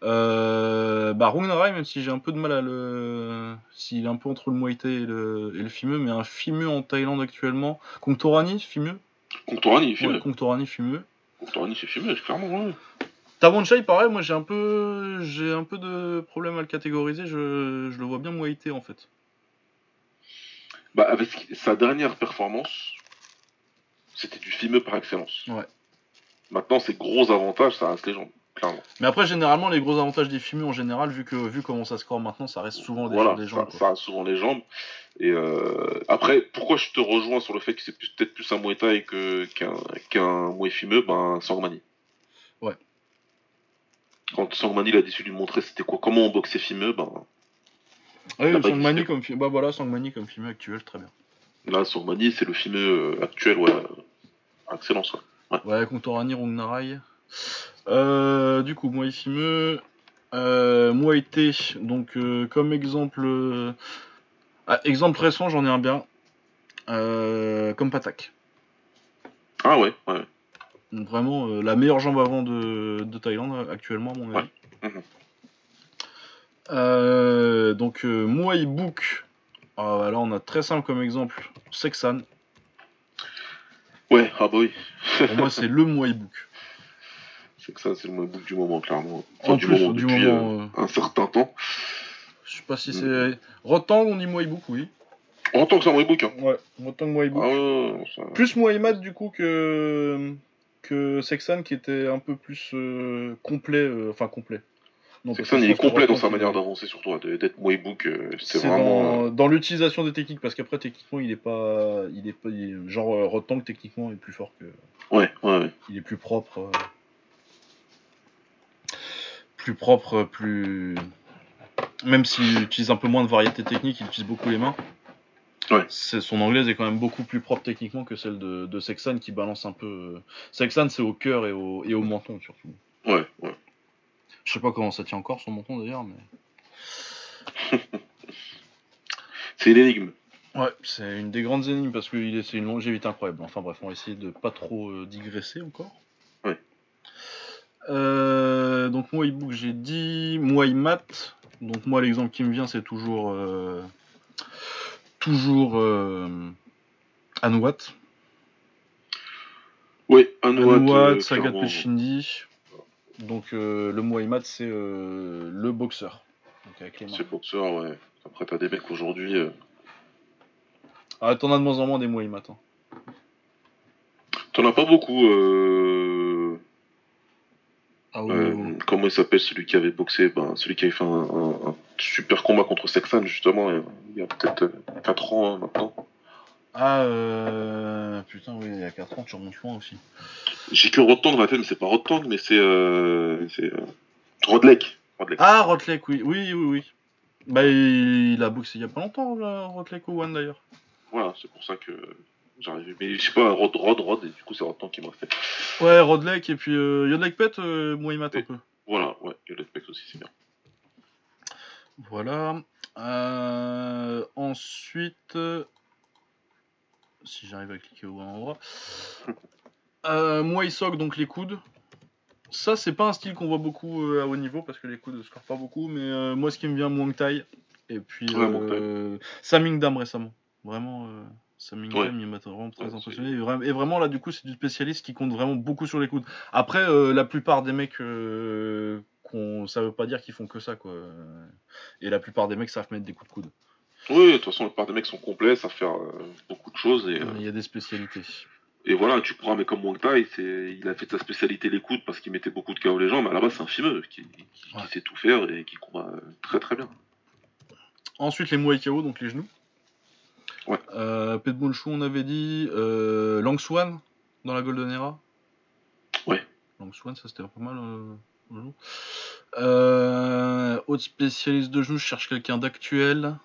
Rungnarai, même si j'ai un peu de mal à le... S'il est un peu entre le Muay Thai et le Fimeux, mais un Fimeux en Thaïlande actuellement... Kongthoranee, Fimeux ? Kongthoranee, Fimeux. Ouais, Kongthoranee, Fimeux. Kongthoranee, c'est Fimeux, clairement, ouais. Tawanchai, pareil, moi j'ai un peu de problème à le catégoriser, je le vois bien moïté en fait. Bah, avec sa dernière performance, c'était du Fimeux par excellence. Ouais. Maintenant, ses gros avantages, ça reste les jambes, clairement. Mais après, généralement, les gros avantages des Fimeux en général, vu comment ça score maintenant, ça reste souvent des jambes. Ça reste souvent les jambes. Et après, pourquoi je te rejoins sur le fait que c'est peut-être plus un Muay Thai qu'un Muay Fimeux, Sangmanee. Ouais. Quand Sangmanee a décidé de lui montrer c'était quoi, comment on boxait Fimeux, Sangmanee comme Fimeux actuel, très bien. Là, Sangmanee, c'est le Fimeux actuel, ouais. Excellence, ouais. Ouais, Kongthoranee, Rungnarai. Du coup, Muay Fimeux, Muay Thai, donc comme exemple... exemple récent, j'en ai un bien. Comme Patak. Ah ouais. Donc vraiment la meilleure jambe avant de Thaïlande actuellement, à mon avis. Ouais. Mmh. Donc Muay Book. Ah, là on a très simple comme exemple Seksan. Ouais, ah bah oui. Pour moi c'est le Muay Book. Seksan c'est le Muay Book du moment, clairement. Enfin, depuis un certain temps. Je sais pas si c'est... Rodtang, on dit Muay Book, oui. Rodtang c'est un Muay Book, hein. Ouais, Rodtang Muay Book. Ah, ouais, ça... Plus Muay Mat du coup que Seksan qui était un peu plus complet, complet. Non, Seksan il est complet dans sa manière d'avancer, surtout d'être Muay Book, c'est vraiment dans l'utilisation des techniques, parce qu'après techniquement il est genre Rodtang techniquement est plus fort que. Ouais. Il est plus propre, plus. Même s'il utilise un peu moins de variété technique, il utilise beaucoup les mains. Ouais. Son anglaise est quand même beaucoup plus propre techniquement que celle de Seksan qui balance un peu. Seksan c'est au cœur et au menton surtout. Ouais. Je sais pas comment ça tient encore son menton d'ailleurs, mais. C'est une énigme. Ouais, c'est une des grandes énigmes parce que c'est une longévité incroyable. Enfin bref, on va essayer de pas trop digresser encore. Ouais. Donc Muay Book j'ai dit, Muay Mat. Donc moi l'exemple qui me vient c'est toujours Anuwat. Oui, Anuwat, Sagat Pechindi. Donc le Muay Mat, c'est le boxeur. Donc, avec les mains. C'est boxeur, ouais. Après, pas des mecs aujourd'hui. Ah, t'en as de moins en moins des Muay Mat. Hein. T'en as pas beaucoup. Ah, oui, oui. Comment il s'appelle celui qui avait boxé, celui qui avait fait un super combat contre Seksan, justement, il y a peut-être 4 ans maintenant. Ah, putain, oui, il y a 4 ans, tu remontes loin aussi. J'ai que Rodtang dans ma tête, mais c'est pas Rodtang, mais c'est Rodlek. Ah, Rodlek, oui, oui, oui, oui. Bah, il a boxé il y a pas longtemps, là, Rodlek ou One, d'ailleurs. Voilà, c'est pour ça que j'arrivais. Mais je sais pas, Rod, et du coup, c'est Rodtang qui m'a fait. Ouais, Rodlek, et puis Yodlek Pet, moi, il mate un peu. Voilà, ouais, Yodlek Pet aussi, c'est bien. Voilà. Ensuite... si j'arrive à cliquer au bon endroit. Muay Sok, donc les coudes. Ça, c'est pas un style qu'on voit beaucoup à haut niveau, parce que les coudes ne scorent pas beaucoup, mais moi, ce qui me vient, Muay Thai. Et puis, Samingdam récemment. Vraiment, Samingdam, ouais. Il m'a vraiment très impressionné. Et vraiment, là, du coup, c'est du spécialiste qui compte vraiment beaucoup sur les coudes. Après, la plupart des mecs... ça veut pas dire qu'ils font que ça, quoi. Et la plupart des mecs savent mettre des coups de coude. Oui, de toute façon, la plupart des mecs sont complets, ça fait beaucoup de choses. Et, il y a des spécialités. Et voilà, tu prends un mec comme Wang Tai, il a fait sa spécialité les coudes parce qu'il mettait beaucoup de KO les gens, mais à la base, c'est un fimeux qui sait tout faire et qui combat très très bien. Ensuite, les Muay KO, donc les genoux. Ouais. Petchboonchu, on avait dit. Lang Swan dans la Golden Era. Ouais. Lang Swan, ça c'était pas mal. Autre spécialiste de genoux, je cherche quelqu'un d'actuel.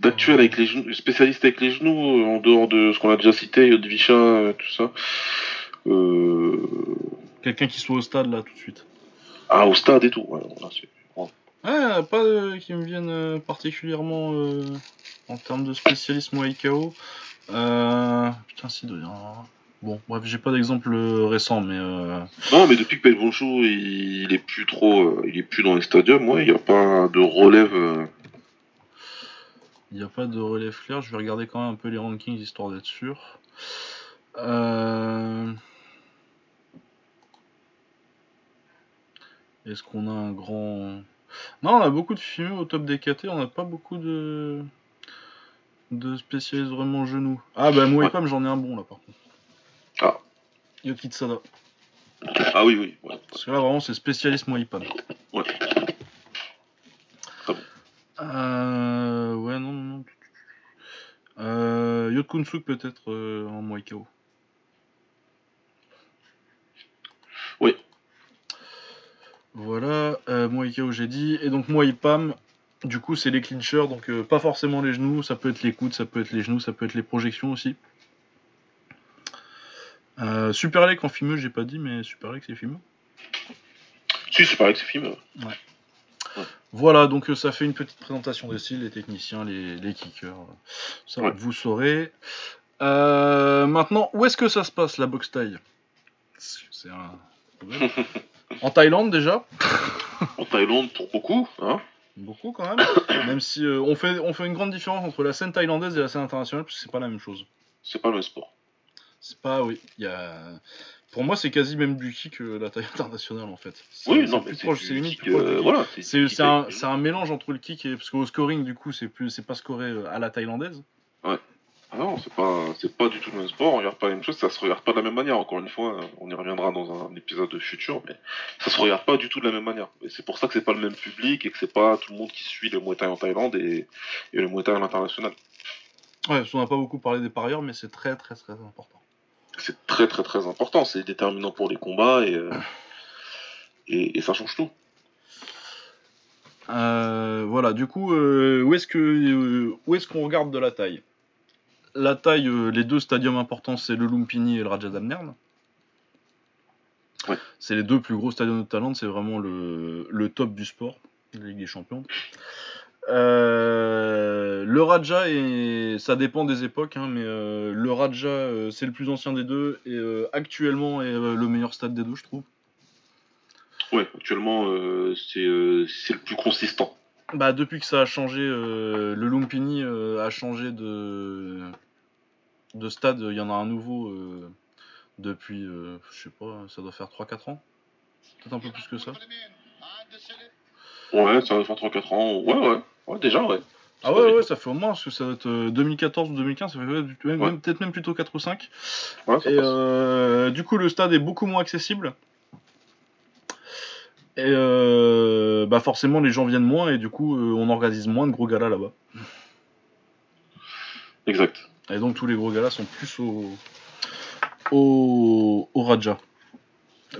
D'actuel avec les genoux, spécialiste avec les genoux, en dehors de ce qu'on a déjà cité, Yodwicha, tout ça. Quelqu'un qui soit au stade là tout de suite. Ah, au stade et tout. Ouais, là, c'est... Ouais. Ah, pas qui me viennent particulièrement en termes de spécialisme ou IKO. Putain, si doit y avoir. Bon, bref, j'ai pas d'exemple récent, mais... Non, mais depuis que Petchboonchu, il est plus dans les stadiums, ouais, il n'y a pas de relève... Il n'y a pas de relève claire, je vais regarder quand même un peu les rankings, histoire d'être sûr. Est-ce qu'on a un grand... Non, on a beaucoup de fumeux au top des KT, on n'a pas beaucoup de spécialistes vraiment genoux. Ah bah moi et Pam, j'en ai un bon là par contre. Ah. Yokitsada. Ah oui, oui. Ouais. Parce que là, vraiment, c'est spécialiste Muay Thai. Ouais. Très bon. Ouais, non. Yotkunsuk, peut-être, en Muay KO. Oui. Voilà. Muay KO, j'ai dit. Et donc, Muay Thai. Du coup, c'est les clinchers. Donc, pas forcément les genoux. Ça peut être les coudes, ça peut être les genoux, ça peut être les projections aussi. Superlek en fimeux, j'ai pas dit, mais Superlek c'est fimeux. Si, Superlek c'est fimeux. Ouais. Voilà, donc ça fait une petite présentation des styles, les techniciens, les kickers. Ça, vous saurez. Maintenant, où est-ce que ça se passe la boxe thaï ? C'est un problème. En Thaïlande déjà. En Thaïlande pour beaucoup, hein. Beaucoup quand même. Même si on fait une grande différence entre la scène thaïlandaise et la scène internationale, parce que c'est pas la même chose. C'est pas le même sport. C'est pas, oui. Il y a... Pour moi, c'est quasi même du kick la taille internationale, en fait. C'est, oui, non, mais plus proche, c'est limite plus proche. Voilà, c'est un mélange entre le kick et... Parce qu'au scoring, du coup, c'est pas scoré à la thaïlandaise. Ouais. Ah non, c'est pas du tout le même sport. On regarde pas la même chose. Ça se regarde pas de la même manière. Encore une fois, on y reviendra dans un épisode futur, mais ça se regarde pas du tout de la même manière. Et c'est pour ça que c'est pas le même public et que c'est pas tout le monde qui suit le Muay Thai en Thaïlande et le Muay Thai à l'international. Ouais, parce qu'on n'a pas beaucoup parlé des parieurs, mais c'est très, très, très important. C'est très très très important, c'est déterminant pour les combats et ça change tout. Voilà, du coup, où est-ce qu'on regarde de la Thaï ? La Thaï, les deux stadiums importants, c'est le Lumpini et le Rajadamnern. Ouais. C'est les deux plus gros stadiums de Thaïlande, c'est vraiment le top du sport, la Ligue des Champions. Le Raja, et ça dépend des époques, hein, mais le Raja, c'est le plus ancien des deux, et actuellement est le meilleur stade des deux, je trouve. Ouais, actuellement, c'est le plus consistant. Bah, depuis que ça a changé, le Lumpini a changé de stade, il y en a un nouveau depuis, je sais pas, ça doit faire 3-4 ans. Peut-être un peu plus que ça. Ouais, ça doit faire 3-4 ans. Ouais, déjà, ouais. Ah ouais, ça fait au moins, parce que ça doit être 2014 ou 2015, ça fait peut-être même plutôt 4 ou 5. Ouais, ça passe. Du coup, le stade est beaucoup moins accessible. Et bah forcément, les gens viennent moins, et du coup, on organise moins de gros galas là-bas. Exact. Et donc, tous les gros galas sont plus au Raja.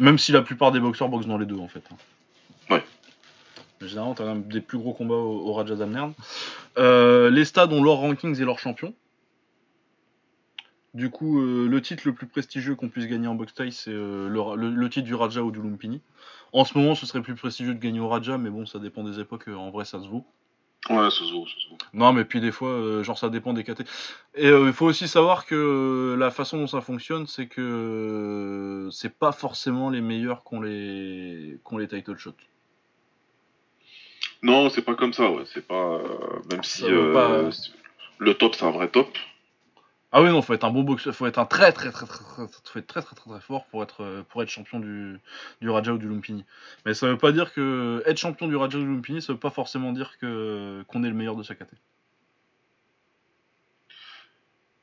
Même si la plupart des boxeurs boxent dans les deux, en fait. Ouais. Généralement, t'as un des plus gros combats au Raja d'Amnern. Les stades ont leurs rankings et leurs champions. Du coup, le titre le plus prestigieux qu'on puisse gagner en boxe thaï, c'est le titre du Raja ou du Lumpini. En ce moment, ce serait plus prestigieux de gagner au Raja, mais bon, ça dépend des époques. En vrai, ça se vaut. Ouais, ça se vaut. Non, mais puis des fois, ça dépend des catégories. Et il faut aussi savoir que la façon dont ça fonctionne, c'est que c'est pas forcément les meilleurs qu'on les title shots. Non, c'est pas comme ça, ouais. C'est pas. Même si le top, c'est un vrai top. Ah oui, non, faut être un bon boxeur, faut être un très très fort pour être champion du Raja ou du Lumpini. Mais ça veut pas dire que être champion du Raja ou du Lumpini, ça veut pas forcément dire qu'on est le meilleur de sa catégorie.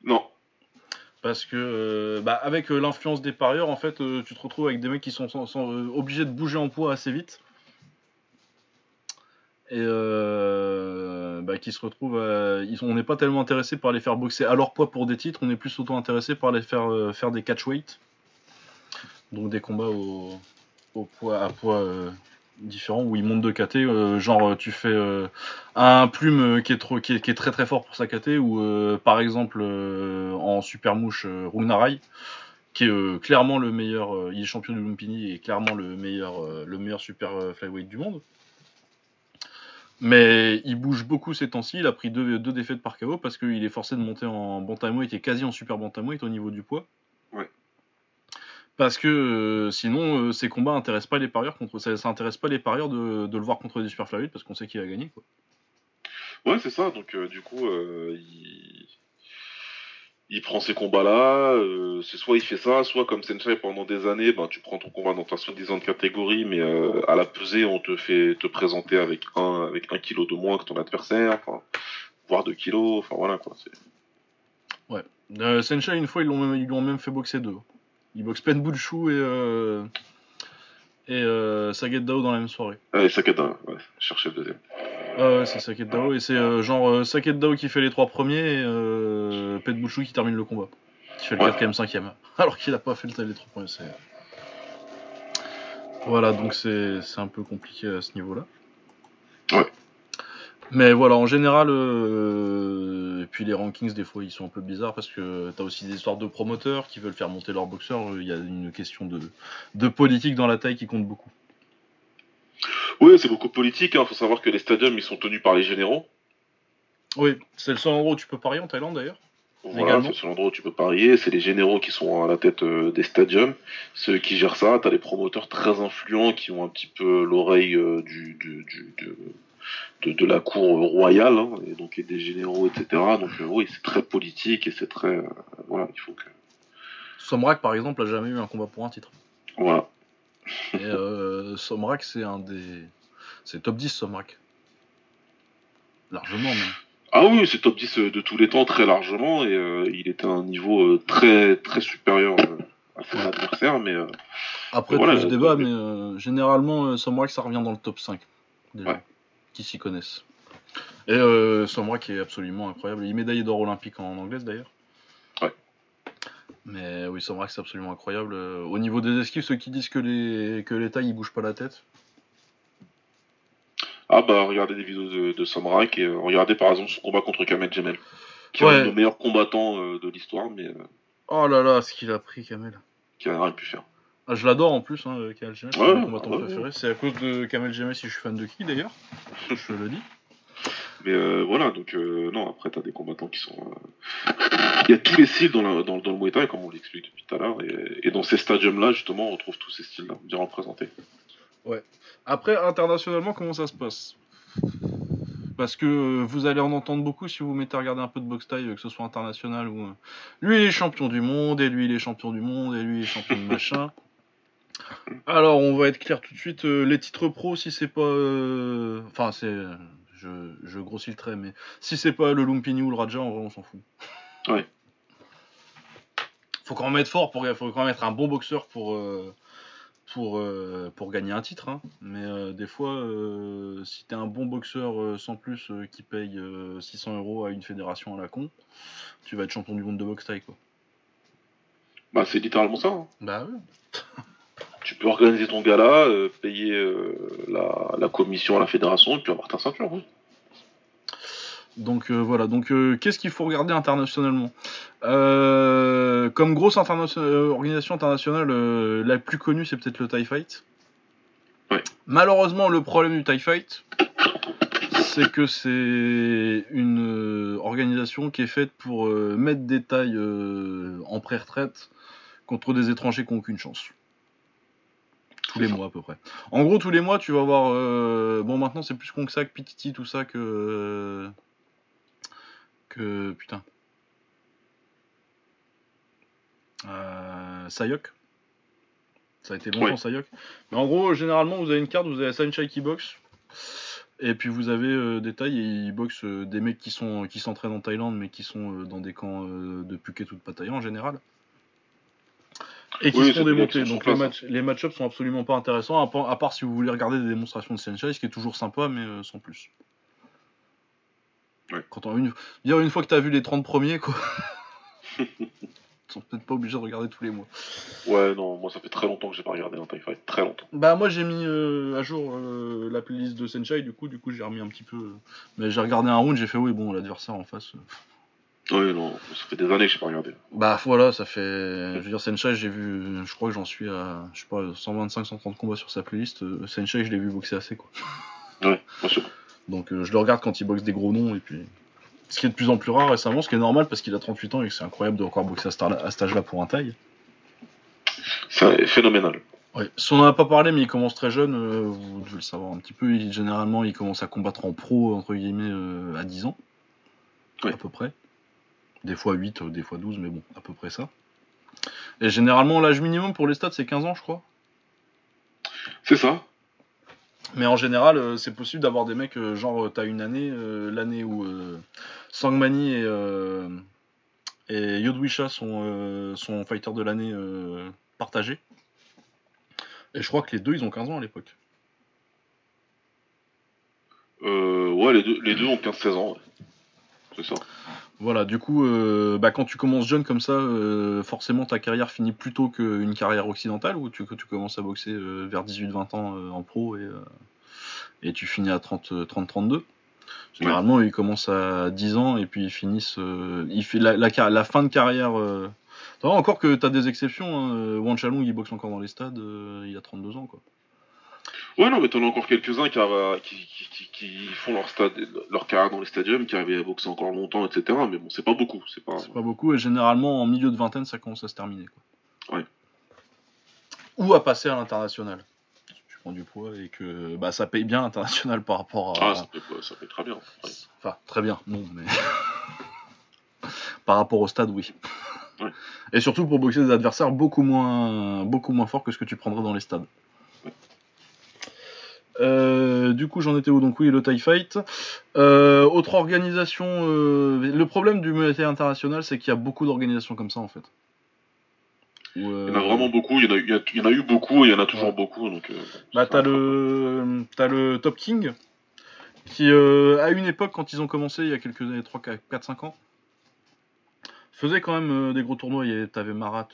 Non. Parce que avec l'influence des parieurs, en fait, tu te retrouves avec des mecs qui sont obligés de bouger en poids assez vite. Et qui se retrouvent on n'est pas tellement intéressé par les faire boxer à leur poids pour des titres, on est plus autant intéressé par les faire faire des catch weight, donc des combats à poids différents où ils montent de KT, genre tu fais un plume qui est très très fort pour sa KT, ou par exemple en super mouche Rungnarai, qui est clairement le meilleur, il est champion du Lumpini et clairement le meilleur super flyweight du monde. Mais il bouge beaucoup ces temps-ci, il a pris deux défaites par KO parce qu'il est forcé de monter en bantamweight et quasi en super bantamweight au niveau du poids. Ouais. Parce que sinon, ces combats n'intéressent pas les parieurs, ça intéresse pas les parieurs de le voir contre des super flyweight parce qu'on sait qu'il va gagner, quoi. Ouais, c'est ça, donc du coup, il prend ces combats-là, c'est soit il fait ça, soit comme Saenchai pendant des années, tu prends ton combat dans ta soi-disant catégorie, mais à la pesée, on te fait te présenter avec un kilo de moins que ton adversaire, voire 2 kilos, voilà, quoi. C'est... Ouais. Saenchai, une fois, ils l'ont même fait boxer 2. Ils boxent Petchboonchu et Saketdao dans la même soirée. Ah, et Saketdao, ouais, cherchez le deuxième. Ah ouais, c'est Saketdao, et c'est Saketdao qui fait les 3 premiers, et Petchboonchu qui termine le combat, qui fait le 4ème, 5ème, alors qu'il a pas fait les 3 premiers, c'est... Voilà, donc c'est un peu compliqué à ce niveau-là. Ouais. Mais voilà, en général, et puis les rankings, des fois, ils sont un peu bizarres, parce que t'as aussi des histoires de promoteurs qui veulent faire monter leurs boxeurs, il y a une question de politique dans la taille qui compte beaucoup. Oui, c'est beaucoup politique, hein. Faut savoir que les stadiums, ils sont tenus par les généraux. Oui, c'est le seul endroit où tu peux parier en Thaïlande, d'ailleurs. Voilà, également. C'est le seul endroit où tu peux parier, c'est les généraux qui sont à la tête des stadiums, ceux qui gèrent ça. T'as les promoteurs très influents qui ont un petit peu l'oreille de la cour royale, hein, et donc et des généraux, etc. Donc oui, c'est très politique, et c'est très... voilà, il faut que... Somrak, par exemple, a jamais eu un combat pour un titre. Voilà. Et Somrak, c'est top 10, Somrak. Largement, même. Ah oui, c'est top 10 de tous les temps, très largement. Et il était à un niveau très, très supérieur à son adversaire. Mais, après, voilà, tout ce débat, mais généralement, Somrak, ça revient dans le top 5. Déjà, ouais. Qui s'y connaissent. Et Somrak est absolument incroyable. Il est médaillé d'or olympique en anglaise, d'ailleurs. Mais oui, Somrak, c'est absolument incroyable. Au niveau des esquives, ceux qui disent que les Thaïs, ils bougent pas la tête. Ah bah, regardez des vidéos de Somrak, et regardez par exemple son combat contre Kamel Gemel, qui est un de nos meilleurs combattants de l'histoire, mais... Oh là là, ce qu'il a pris, Kamel. Qui n'a rien pu faire. Ah, je l'adore en plus, hein, Kamel Gemel, c'est mon combattant préféré. C'est à cause de Kamel Gemel si je suis fan de qui, d'ailleurs. Je le dis. Mais voilà, donc non, après t'as des combattants qui sont... Il y a tous les styles dans le Muay Thai, comme on l'explique depuis tout à l'heure, et dans ces stadiums-là, justement, on retrouve tous ces styles-là, bien représentés. Ouais. Après, internationalement, comment ça se passe ? Parce que vous allez en entendre beaucoup si vous vous mettez à regarder un peu de boxe thaï, que ce soit international ou... lui, il est champion du monde, et lui, il est champion du monde, et lui, il est champion de machin. Alors, on va être clair tout de suite. Les titres pro, si c'est pas... Enfin, c'est... Je grossis le trait, mais si c'est pas le Lumpini ou le Raja, en vrai, on s'en fout. Ouais. Faut quand même être fort, faut quand même être un bon boxeur pour gagner un titre, hein. Mais des fois, si t'es un bon boxeur sans plus qui paye 600 € à une fédération à la con, tu vas être champion du monde de boxe thaï, quoi. Bah c'est littéralement ça, hein. Bah oui. Tu peux organiser ton gala, payer la commission à la fédération, et puis avoir ta ceinture, oui. Donc voilà, donc qu'est-ce qu'il faut regarder internationalement ? Comme grosse organisation internationale, la plus connue, c'est peut-être le Thai Fight. Ouais. Malheureusement, le problème du Thai Fight, c'est que c'est une organisation qui est faite pour mettre des Thaïs en pré-retraite contre des étrangers qui n'ont aucune chance. Tous les mois à peu près. En gros, tous les mois, tu vas avoir... Bon, maintenant, c'est plus Kongsak, Pititi, tout ça que putain Sayok, ça a été longtemps. Oui. Sayok, mais en gros généralement vous avez une carte, vous avez Saenchai qui boxe, et puis vous avez des Thaïs, et ils boxent des mecs qui s'entraînent en Thaïlande mais qui sont dans des camps de Phuket ou de Pattaya en général, et qui se font démonter. Donc les match-ups sont absolument pas intéressants, à part si vous voulez regarder des démonstrations de Saenchai, ce qui est toujours sympa, mais sans plus. Ouais. Quand une fois que t'as vu les 30 premiers, quoi. Ils sont peut-être pas obligés de regarder tous les mois. Ouais, non, moi ça fait très longtemps que j'ai pas regardé un Thai Fight, très longtemps. Bah moi j'ai mis à jour la playlist de Saenchai, du coup j'ai remis un petit peu... Mais j'ai regardé un round, j'ai fait oui, bon, l'adversaire en face... Oui, non, ça fait des années que j'ai pas regardé. Bah voilà, ça fait... Je veux dire, Saenchai, j'ai vu... Je crois que j'en suis à, je sais pas, 125-130 combats sur sa playlist. Saenchai, je l'ai vu boxer assez, quoi. Ouais, bien sûr. Donc je le regarde quand il boxe des gros noms, et puis ce qui est de plus en plus rare récemment, ce qui est normal parce qu'il a 38 ans et que c'est incroyable de encore boxer à cet âge-là pour un Thaï. C'est phénoménal. Ouais. Si on n'en a pas parlé, mais il commence très jeune, vous devez le savoir un petit peu, généralement il commence à combattre en pro, entre guillemets, à 10 ans, ouais. À peu près. Des fois 8, des fois 12, mais bon, à peu près ça. Et généralement l'âge minimum pour les stats c'est 15 ans, je crois. C'est ça. Mais en général, c'est possible d'avoir des mecs, genre, t'as une année, l'année où Sangmanee et Yodwicha sont fighters de l'année partagés. Et je crois que les deux, ils ont 15 ans à l'époque. Ouais, les deux ont 15-16 ans, ouais. C'est ça. Voilà, du coup, quand tu commences jeune comme ça, forcément ta carrière finit plus tôt qu'une carrière occidentale, où tu commences à boxer vers 18-20 ans en pro, et tu finis à 30-32. Généralement, ouais. Ils commencent à 10 ans et puis ils finissent... la fin de carrière... Encore que t'as des exceptions, hein. Wan Chalong, il boxe encore dans les stades, il a 32 ans, quoi. Ouais, non, mais t'en as encore quelques-uns qui font leur carrière dans les stadiums, qui arrivent à boxer encore longtemps, etc. Mais bon, c'est pas beaucoup. C'est pas beaucoup, et généralement, en milieu de vingtaine, ça commence à se terminer, quoi. Ouais. Ou à passer à l'international. Si tu prends du poids et que ça paye bien l'international par rapport à... Ah, ça paye très bien. Ouais. Enfin, très bien, non, mais... par rapport au stade, oui. Ouais. Et surtout pour boxer des adversaires beaucoup moins forts que ce que tu prendrais dans les stades. Ouais. Du coup j'en étais où? Donc oui, le Thai Fight, autre organisation, le problème du Muay Thai international, c'est qu'il y a beaucoup d'organisations comme ça en fait. Il y en a vraiment beaucoup, il y en a eu beaucoup, et il y en a toujours beaucoup, donc, t'as le Top King qui à une époque, quand ils ont commencé il y a quelques années, 4-5 ans, faisait quand même des gros tournois, t'avais Marat,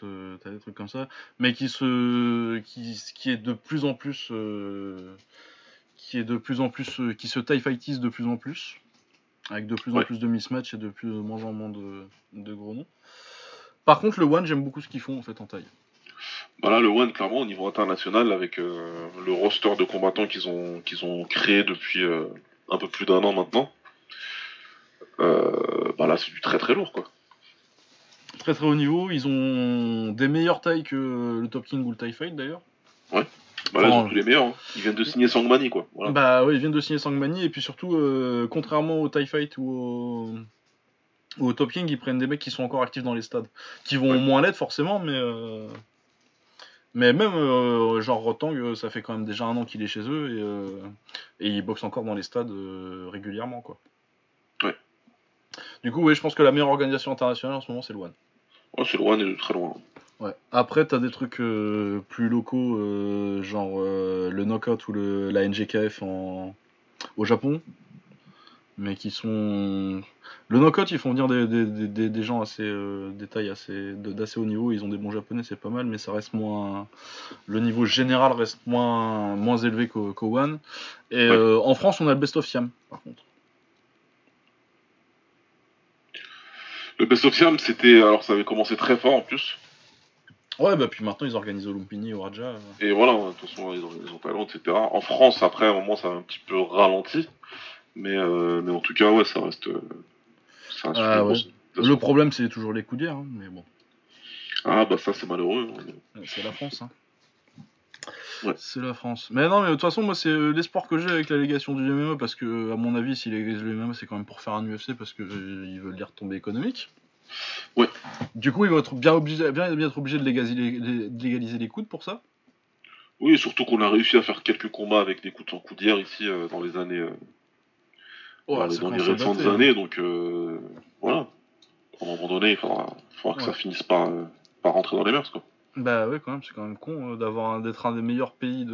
t'avais des trucs comme ça, mais qui se tie-fightise de plus en plus, avec de plus en plus de mismatch et de plus en moins de gros noms. Par contre, le One, j'aime beaucoup ce qu'ils font en fait en Thaï. Bah là, le One, clairement, au niveau international, avec le roster de combattants qu'ils ont créé depuis un peu plus d'un an maintenant, là, c'est du très très lourd, quoi. Très très haut niveau, ils ont des meilleurs Thaïs que le Top King ou le Thai Fight d'ailleurs. Ouais. Voilà, enfin, tous les meilleurs. Hein. Ils viennent de signer Sangmanee, quoi. Voilà. Bah oui, ils viennent de signer Sangmanee, et puis surtout, contrairement au Thai Fight ou au Top King, ils prennent des mecs qui sont encore actifs dans les stades, qui vont moins l'être forcément, mais même genre Rodtang, ça fait quand même déjà un an qu'il est chez eux, et ils boxent encore dans les stades régulièrement, quoi. Ouais. Du coup, ouais, je pense que la meilleure organisation internationale en ce moment, c'est le One. Oh, c'est le One et de très loin. Ouais. Après, t'as des trucs plus locaux, genre le Knockout ou la NGKF au Japon, mais qui sont... Le Knockout, ils font venir des gens assez des tailles d'assez haut niveau, ils ont des bons japonais, c'est pas mal, mais ça reste moins... Le niveau général reste moins élevé qu'au One. Et ouais. En France, on a le Best of Siam, par contre. Le Best of Siam, c'était... Alors, ça avait commencé très fort, en plus. Ouais, bah puis maintenant ils organisent au Lumpini, au Raja. Et voilà, de toute façon ils ont pas loin, etc. En France, après, à un moment, ça a un petit peu ralenti. Mais en tout cas, ouais, ça reste... Ouais. Le problème, c'est toujours les coups de guerre, hein, mais bon. Ah, bah ça, c'est malheureux. Hein. C'est la France, hein. Ouais. C'est la France. Mais non, mais de toute façon, moi, c'est l'espoir que j'ai avec la légation du MMA, parce que, à mon avis, s'il existe le MMA, c'est quand même pour faire un UFC, parce qu'ils veulent les retombées économiques. Ouais. Du coup, ils vont être bien obligés de légaliser les coudes pour ça. Oui, surtout qu'on a réussi à faire quelques combats avec des coudes sans coups d'hier ici dans les années. Dans les récentes années, donc voilà. À un moment donné, il faudra que ça finisse par rentrer dans les mœurs, quoi. Bah ouais, quand même, c'est quand même con d'être un des meilleurs pays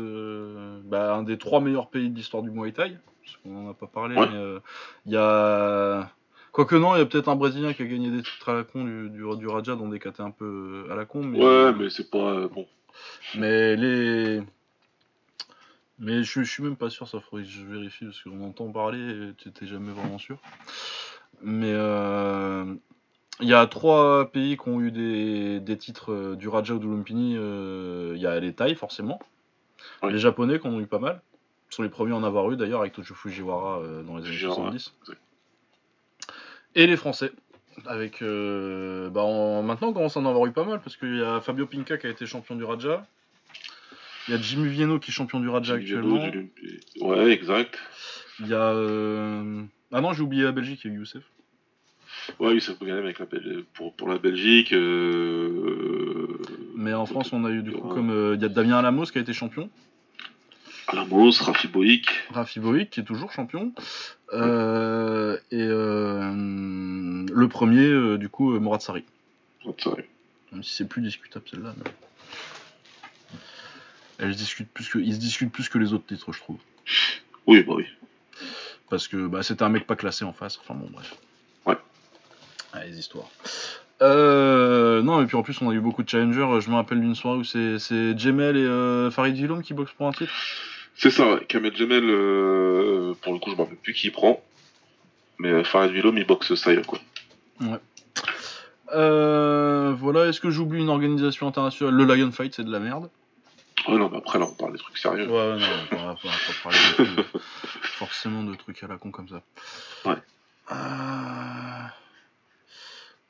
un des trois meilleurs pays de l'histoire du Muay Thai. Parce qu'on en a pas parlé, mais il y a. Quoique non, il y a peut-être un Brésilien qui a gagné des titres à la con du Raja, dont des KT un peu à la con. Mais, mais c'est pas bon. Mais je suis même pas sûr, ça faudrait que je vérifie, parce qu'on entend parler et tu n'étais jamais vraiment sûr. Mais il y a trois pays qui ont eu des titres du Raja ou du Lumpini. Il y a les Thaïs, forcément. Oui. Les Japonais qui en ont eu pas mal. Ils sont les premiers à en avoir eu, d'ailleurs, avec Tojo Fujiwara dans les années 70. Ouais. Et les Français, avec maintenant on commence à en avoir eu pas mal, parce qu'il y a Fabio Pinca qui a été champion du Raja, il y a Jimmy Vieno qui est champion du Raja actuellement. Ouais, exact. Il y a... Ah non, j'ai oublié la Belgique, il y a Youssef. Ouais, Youssef Bouganem avec pour la Belgique. Mais en France, on a eu du coup comme... Il y a Damien Alamos qui a été champion. Alamos, Rafi Boïc qui est toujours champion. Le premier, du coup, Mourad Sarri. Même si c'est plus discutable celle-là. Mais... Il se discute plus que les autres titres, je trouve. Oui, bah oui. Parce que c'était un mec pas classé en face. Enfin bon, bref. Ouais. Ah, les histoires. Non, et puis en plus, on a eu beaucoup de challengers. Je me rappelle d'une soirée où c'est Gemel et Farid Villoum qui boxent pour un titre. C'est ça, ouais. Kamel Gemel, pour le coup, je ne me rappelle plus qui il prend. Mais Farid Villoum, il boxe ça, quoi. Ouais. Voilà, est-ce que j'oublie une organisation internationale ? Le Lion Fight, c'est de la merde. Ouais, non, mais après, là, on parle des trucs sérieux. Ouais, non, on va pas parler forcément de trucs à la con comme ça. Ouais. Ah,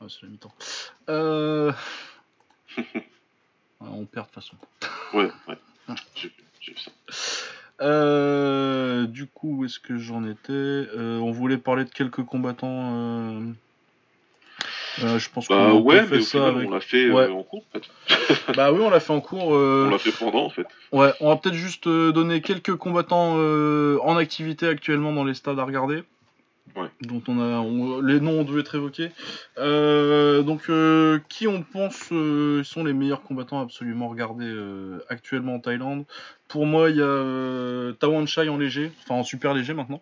c'est la mi-temps. On perd de toute façon. Ouais. J'ai vu ça. Du coup, où est-ce que j'en étais ? On voulait parler de quelques combattants. Je pense qu'on a fait ça. Final, avec... On l'a fait en cours, en fait. Bah oui, on l'a fait en cours. On l'a fait pendant, en fait. Ouais, on va peut-être juste donner quelques combattants en activité actuellement dans les stades à regarder. Ouais. Dont les noms doivent être évoqués. Donc, qui on pense sont les meilleurs combattants absolument regardés actuellement en Thaïlande ? Pour moi, il y a Tawanchai en super léger maintenant.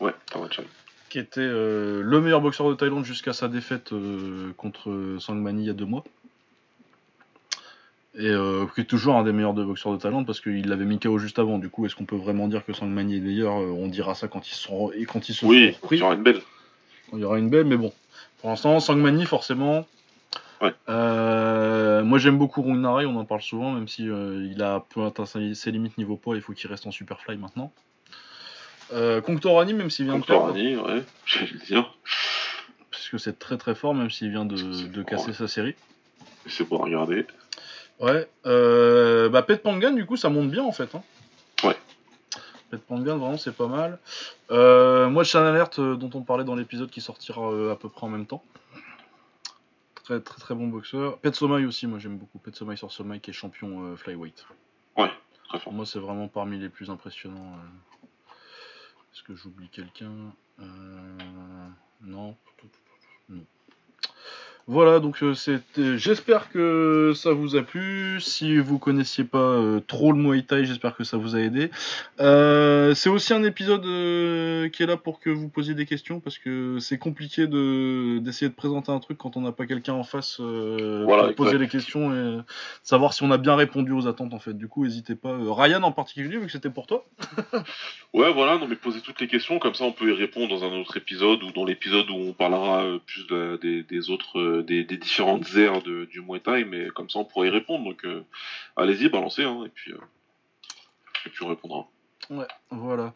Ouais, Tawanchai. Qui était le meilleur boxeur de Thaïlande jusqu'à sa défaite contre Sangmanee il y a 2 mois. Et qui est toujours un des meilleurs boxeurs de Thaïlande parce qu'il l'avait mis KO juste avant. Du coup, est-ce qu'on peut vraiment dire que Sangmanee est meilleur ? On dira ça quand ils seront repris. Il y aura une belle. Il y aura une belle, mais bon. Pour l'instant, Sangmanee, forcément. Ouais. Moi, j'aime beaucoup Rungnarai, on en parle souvent, même si il a peu atteint ses limites niveau poids. Il faut qu'il reste en superfly maintenant. Kongthoranee, même s'il vient de perdre. Ouais, j'allais le dire. Parce que c'est très très fort, même s'il vient de casser sa série. C'est bon à regarder. Ouais, bah Petpangan, du coup, ça monte bien en fait. Hein. Ouais. Petpangan, vraiment, c'est pas mal. Moi, je suis un alerte dont on parlait dans l'épisode qui sortira à peu près en même temps. Très très très bon boxeur. Petsomai aussi, moi j'aime beaucoup. Petsomai sur Somai qui est champion flyweight. Ouais, très fort. Moi, c'est vraiment parmi les plus impressionnants. Est-ce que j'oublie quelqu'un? Non. Non. Voilà, donc c'était. J'espère que ça vous a plu. Si vous connaissiez pas trop le Muay Thai, j'espère que ça vous a aidé. C'est aussi un épisode qui est là pour que vous posiez des questions, parce que c'est compliqué d'essayer de présenter un truc quand on n'a pas quelqu'un en face voilà, pour poser les questions et savoir si on a bien répondu aux attentes en fait. Du coup, n'hésitez pas. Ryan en particulier, vu que c'était pour toi. Ouais, voilà, non mais posez toutes les questions, comme ça on peut y répondre dans un autre épisode ou dans l'épisode où on parlera plus des autres. Des différentes aires du Muay Thai, mais comme ça on pourrait y répondre, donc allez-y, balancez hein, et puis on répondra. Ouais, voilà.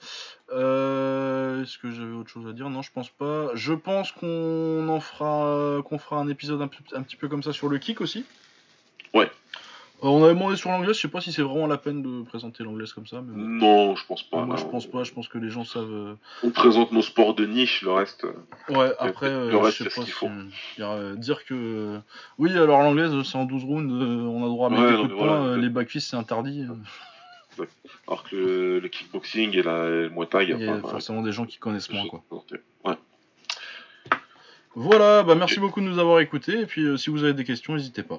Est-ce que j'avais autre chose à dire? Non, je pense pas. Je pense qu'on fera un épisode un petit peu comme ça sur le kick aussi. Ouais. On avait demandé sur l'anglaise, je sais pas si c'est vraiment la peine de présenter l'anglaise comme ça. Mais bon. Non, je pense pas. Moi, je pense pas. Je pense que les gens savent. On présente nos sports de niche, le reste. Ouais. Après, le reste, je sais pas ce qu'il faut. Dire que oui, alors l'anglaise, c'est en 12 rounds, on a droit à mettre des coups de poing. Voilà. Les backfists, c'est interdit. Ouais. Alors que le kickboxing et le Muay Thai, il y a forcément des gens qui connaissent moins, quoi. Ouais. Voilà. Bah, merci beaucoup de nous avoir écoutés. Et puis, si vous avez des questions, n'hésitez pas.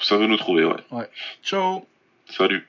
Ça veut nous trouver, ouais. Ciao. Salut.